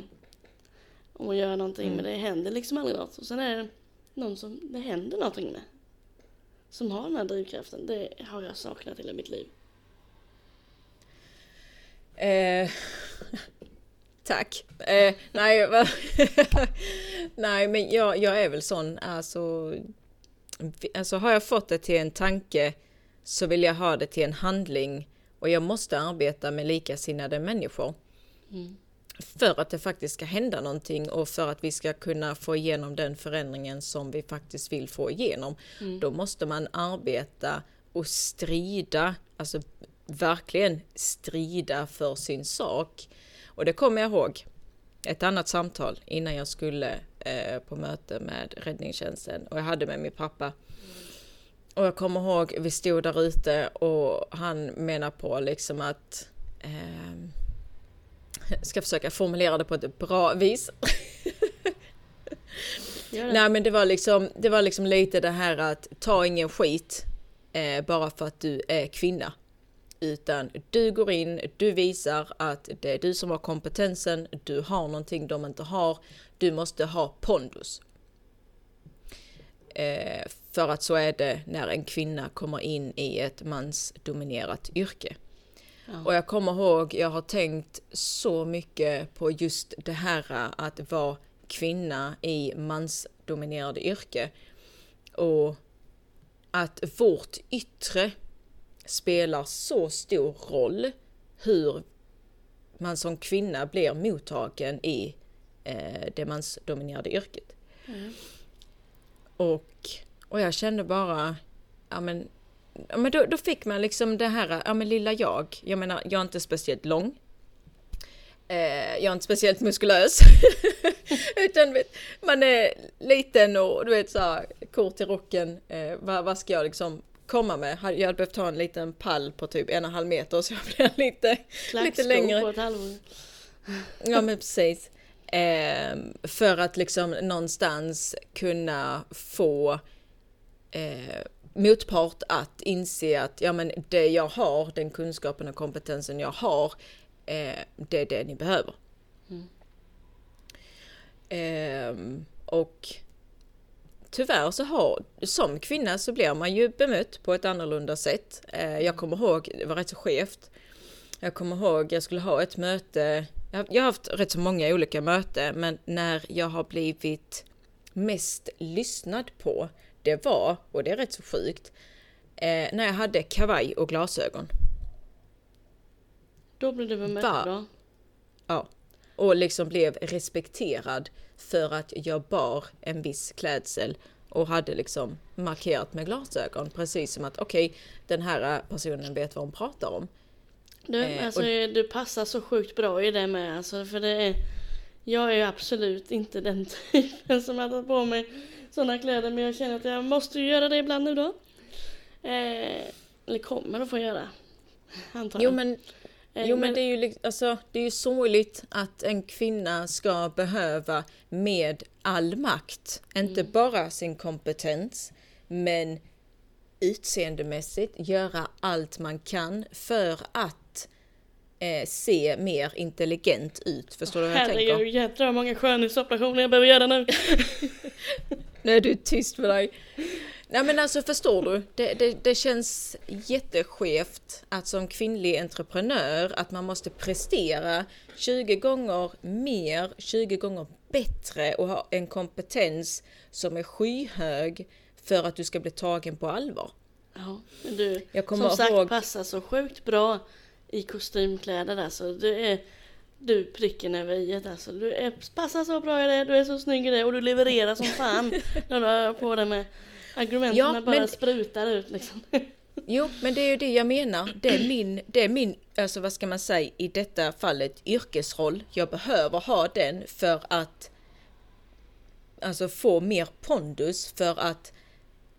om att göra någonting. Mm. Men det händer liksom aldrig något. Och sen är det någon som det händer någonting med. Som har den här drivkraften. Det har jag saknat hela mitt liv. Eh, tack. Eh, nej, nej, men jag, jag är väl sån. Alltså, alltså har jag fått det till en tanke, så vill jag ha det till en handling, och jag måste arbeta med likasinnade människor mm. för att det faktiskt ska hända någonting, och för att vi ska kunna få igenom den förändringen som vi faktiskt vill få igenom. Mm. Då måste man arbeta och strida, alltså verkligen strida för sin sak. Och det kommer jag ihåg ett annat samtal innan jag skulle eh, på möte med räddningstjänsten, och jag hade med min pappa. Och jag kommer ihåg, vi stod där ute och han menar på liksom att eh, ska försöka formulera det på ett bra vis. Nej, men det var liksom det var liksom lite det här att ta ingen skit eh, bara för att du är kvinna. Utan du går in, du visar att det är du som har kompetensen, du har någonting de inte har, du måste ha pondus. Eh, för att så är det när en kvinna kommer in i ett mansdominerat yrke. Ja. Och jag kommer ihåg, jag har tänkt så mycket på just det här att vara kvinna i mansdominerade yrke. Och att vårt yttre spelar så stor roll hur man som kvinna blir mottagen i eh, det mansdominerade yrket. Mm. Och, och jag kände bara, ja men, ja, men då, då fick man liksom det här, ja men lilla jag, jag menar jag är inte speciellt lång, eh, jag är inte speciellt muskulös, utan vet, man är liten och du vet så här, kort i rocken, eh, vad, vad ska jag liksom komma med? Jag hade behövt ha en liten pall på typ en och en halv meter så jag blev lite, lite längre. På ett halvår. Ja men precis. Eh, för att liksom någonstans kunna få eh, motpart att inse att ja, men det jag har, den kunskapen och kompetensen jag har, eh, det är det ni behöver. Mm. Eh, och tyvärr så har, som kvinna så blir man ju bemött på ett annorlunda sätt. Eh, jag kommer ihåg, det var rätt så skevt. Jag kommer ihåg, jag skulle ha ett möte. Jag har haft rätt så många olika möten, men när jag har blivit mest lyssnad på, det var, och det är rätt så sjukt, eh, när jag hade kavaj och glasögon. Då blev du bemött då? Ja, och liksom blev respekterad för att jag bar en viss klädsel och hade liksom markerat med glasögon. Precis som att okej, okay, den här personen vet vad hon pratar om. Du, alltså, och... du passar så sjukt bra i det med. Alltså, för det är, jag är ju absolut inte den typen som har tagit på mig sådana kläder. Men jag känner att jag måste göra det ibland nu då. Eh, eller kommer att få göra. Antagligen. Jo, men... Jo, men det är ju, alltså, det är ju sorgligt att en kvinna ska behöva med all makt, mm. inte bara sin kompetens, men utseendemässigt göra allt man kan för att eh, se mer intelligent ut. Förstår oh, du vad jag tänker? Herregud, jädra många skönhetsoperationer jag behöver göra nu. Nej, du är tyst för dig. Nej, men alltså, förstår du, det, det, det känns jätteskevt att som kvinnlig entreprenör att man måste prestera tjugo gånger mer, tjugo gånger bättre och ha en kompetens som är skyhög för att du ska bli tagen på allvar. Ja, men du, jag kommer som sagt ihåg... passar så sjukt bra i kostymkläder, alltså, du är du pricken över i, alltså, du är, passar så bra i det, du är så snygg i det och du levererar som fan när du har på det med. Argumenten ja, bara men, sprutar ut liksom. Jo, men det är ju det jag menar. Det är min, det är min, alltså vad ska man säga, i detta fallet yrkesroll. Jag behöver ha den för att alltså få mer pondus, för att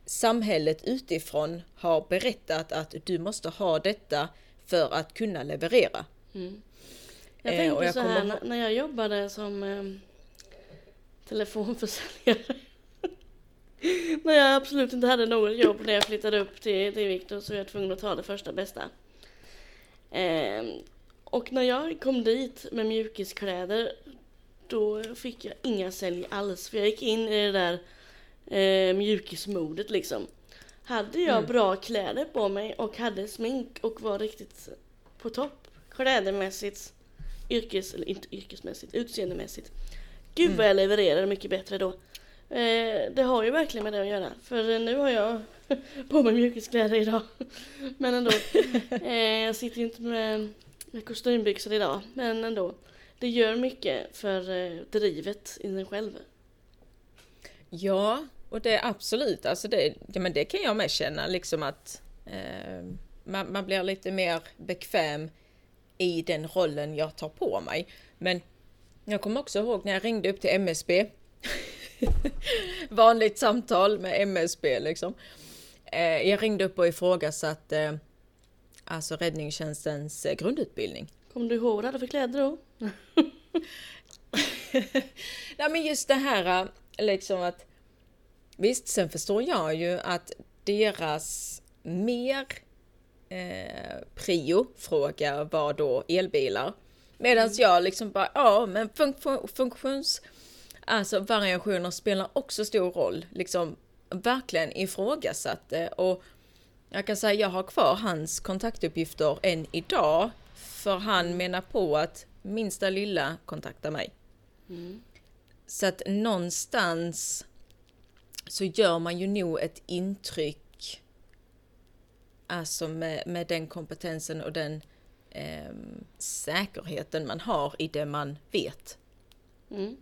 samhället utifrån har berättat att du måste ha detta för att kunna leverera. Mm. Jag tänkte eh, och jag så här, kommer... när jag jobbade som eh, telefonförsäljare. När jag absolut inte hade något jobb när jag flyttade upp till, till Viktor, så var jag tvungen att ta det första bästa. Eh, och när jag kom dit med mjukiskläder, då fick jag inga sälj alls. För jag gick in i det där eh, mjukismodet liksom. Hade jag mm. bra kläder på mig och hade smink och var riktigt på topp klädermässigt, yrkes, eller inte yrkesmässigt, utseendemässigt. Gud mm. vad jag levererade mycket bättre då. Eh, det har ju verkligen med det att göra. För nu har jag på mig mjukiskläder idag. Men ändå. Eh, jag sitter ju inte med, med kostymbyxor idag. Men ändå. Det gör mycket för eh, drivet i sig själv. Ja, och det är absolut. Alltså det, ja, men det kan jag med känna. Liksom att eh, man, man blir lite mer bekväm i den rollen jag tar på mig. Men jag kommer också ihåg när jag ringde upp till M S B. Vanligt samtal med M S B liksom. Eh, jag ringde upp och ifrågasatte eh, alltså räddningstjänstens eh, grundutbildning. Kommer du ihåg vad du hade för kläder då? Nej, men just det här liksom att visst, sen förstår jag ju att deras mer eh, prio-fråga var då elbilar. Medan jag liksom bara, ja men fun- funktions... Alltså variationer spelar också stor roll. Liksom verkligen ifrågasatte. Och jag kan säga att jag har kvar hans kontaktuppgifter än idag. För han menar på att minsta lilla kontaktar mig. Mm. Så att någonstans så gör man ju nog ett intryck. Alltså med, med den kompetensen och den eh, säkerheten man har i det man vet. Mm.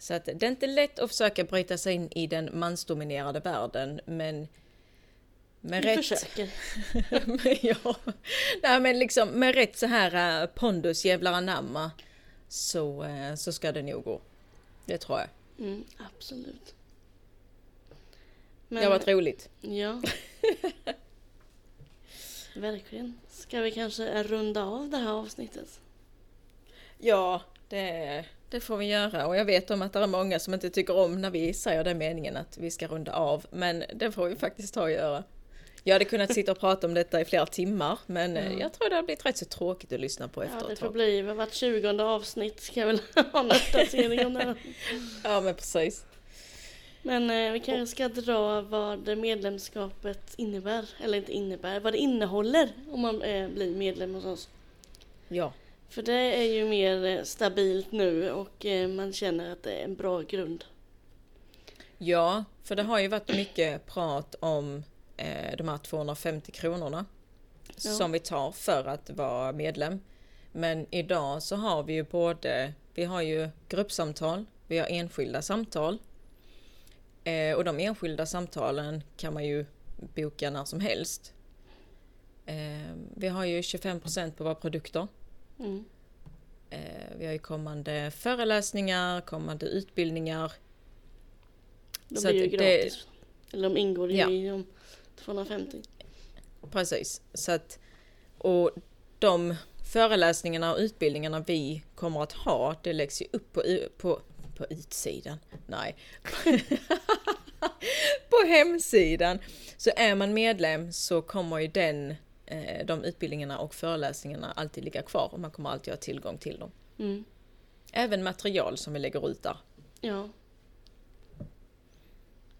Så att det är inte lätt att försöka bryta sig in i den mansdominerade världen, men med vi rätt försöker. men ja. Nej, men liksom med rätt så här pondus, jävlar anamma, så så ska det nog gå. Det tror jag. Mm, absolut. Men... det var roligt. Ja. Verkligen. Ska vi kanske runda av det här avsnittet? Ja, det Det får vi göra, och jag vet om att det är många som inte tycker om när vi säger den meningen att vi ska runda av, men det får vi faktiskt ta och göra. Jag hade kunnat sitta och prata om detta i flera timmar, men mm. jag tror det har blivit rätt så tråkigt att lyssna på efter ett tag. Ja, det får bli vart tjugonde avsnitt ska jag väl ha en uppdatering om det. Ja, men precis. Men eh, vi kanske ska dra vad medlemskapet innebär, eller inte innebär, vad det innehåller om man eh, blir medlem hos oss. Ja. För det är ju mer stabilt nu och man känner att det är en bra grund. Ja, för det har ju varit mycket prat om eh, de här tvåhundrafemtio kronorna ja. Som vi tar för att vara medlem. Men idag så har vi ju både, vi har ju gruppsamtal, vi har enskilda samtal. Eh, och de enskilda samtalen kan man ju boka när som helst. Eh, vi har ju tjugofem procent på våra produkter. Mm. Eh, vi har ju kommande föreläsningar, kommande utbildningar. De så blir ju gratis. Det, Eller de ingår ja. i de tvåhundrafemtio. Precis. Så att, och de föreläsningarna och utbildningarna vi kommer att ha, det läggs ju upp på, på, på utsidan. Nej. På hemsidan. Så är man medlem så kommer ju den, eh, de utbildningarna och föreläsningarna alltid ligga kvar. Och man kommer alltid ha tillgång till dem. Mm. Även material som vi lägger ut där. Ja.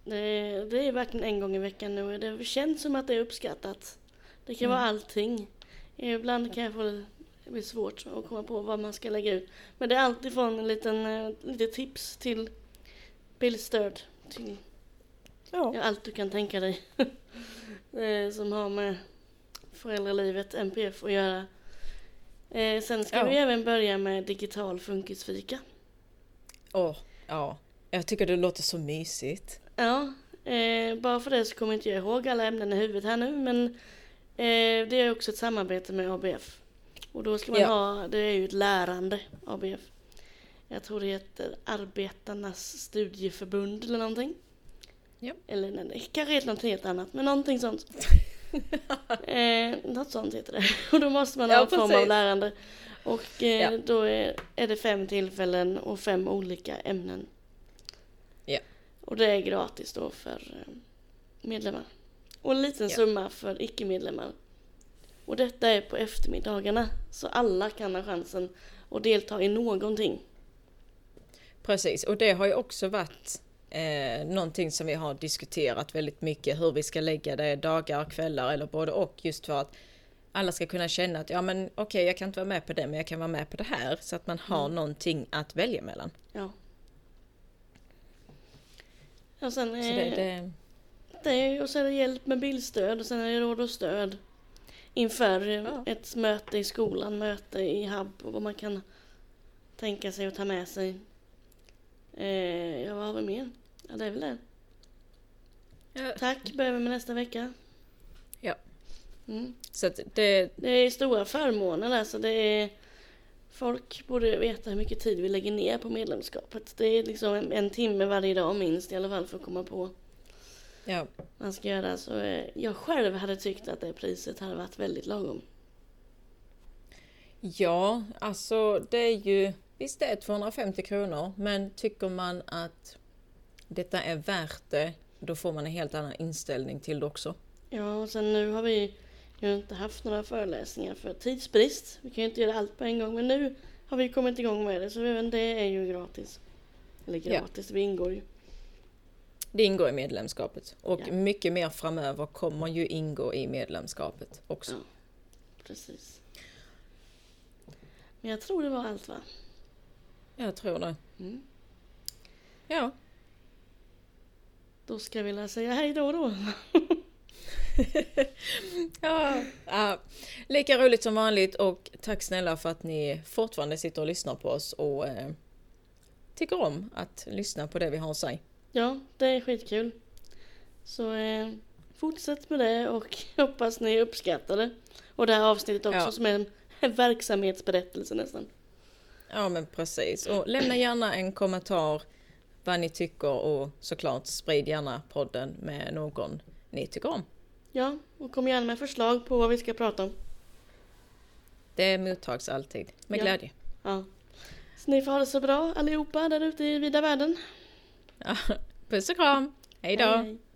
Det, det är verkligen en gång i veckan nu. Det känns som att det är uppskattat. Det kan mm. vara allting. Ibland kan jag få det, det blir svårt att komma på vad man ska lägga ut. Men det är alltid från en liten lite tips till bildstöd. Till ja. Ja, allt du kan tänka dig. Som har med föräldralivet, N P F att göra. Eh, sen ska ja. vi även börja med digital funkisfika. Åh, oh, ja. Jag tycker det låter så mysigt. Ja, eh, bara för det så kommer jag inte ihåg alla ämnen i huvudet här nu. Men eh, det är också ett samarbete med A B F. Och då ska man ja. ha, det är ju ett lärande A B F. Jag tror det heter Arbetarnas studieförbund eller någonting. Ja. Eller nej, det kanske heter något helt annat, men någonting sånt. eh, något sånt heter det. Och då måste man ja, ha en form av lärande. Och eh, ja. då är, är det fem tillfällen och fem olika ämnen. Ja. Och det är gratis då för medlemmar. Och en liten ja. summa för icke-medlemmar. Och detta är på eftermiddagarna. Så alla kan ha chansen att delta i någonting. Precis, och det har ju också varit eh, någonting som vi har diskuterat väldigt mycket. Hur vi ska lägga det dagar, kvällar eller både och. Just för att alla ska kunna känna att ja, men okej, okay, jag kan inte vara med på det, men jag kan vara med på det här. Så att man har mm. någonting att välja mellan. Ja. Och sen är det, det... Det, och sen är det hjälp med bildstöd och sen är det råd och stöd inför ja. ett möte i skolan, möte i hub och vad man kan tänka sig och ta med sig. Eh, ja, vad har vi mer? Ja, det är väl det. Ja. Tack, börjar vi med nästa vecka. Ja. Mm. Så att det... det är stora förmåner där, så det är... Folk borde veta hur mycket tid vi lägger ner på medlemskapet. Det är liksom en, en timme varje dag minst i alla fall för att komma på. Ja. Man ska göra så. Eh, jag själv hade tyckt att det priset hade varit väldigt lagom. Ja, alltså det är ju... Visst, det är tvåhundrafemtio kronor. Men tycker man att detta är värt det, då får man en helt annan inställning till det också. Ja, och sen nu har vi... Jag har inte haft några föreläsningar för tidsbrist. Vi kan ju inte göra allt på en gång. Men nu har vi kommit igång med det. Så även det är ju gratis. Eller gratis, ja. Det ingår ju. Det ingår i medlemskapet. Och ja. mycket mer framöver kommer ju ingå i medlemskapet också. Ja, precis. Men jag tror det var allt, va? Jag tror det. Mm. Ja. Då ska vi vilja säga hej då då. ja, ja, lika roligt som vanligt och tack snälla för att ni fortfarande sitter och lyssnar på oss och eh, tycker om att lyssna på det vi har att säga. Ja, det är skitkul. Så eh, fortsätt med det och hoppas ni uppskattar det. Och det här avsnittet också ja. som är en verksamhetsberättelse nästan. Ja, men precis. Och lämna gärna en kommentar vad ni tycker och såklart sprid gärna podden med någon ni tycker om. Ja, och kom gärna med förslag på vad vi ska prata om. Det mottags alltid, med ja. glädje. Ja. Så ni får ha det så bra allihopa där ute i vida världen. Ja. Puss och kram, hej då! Hej.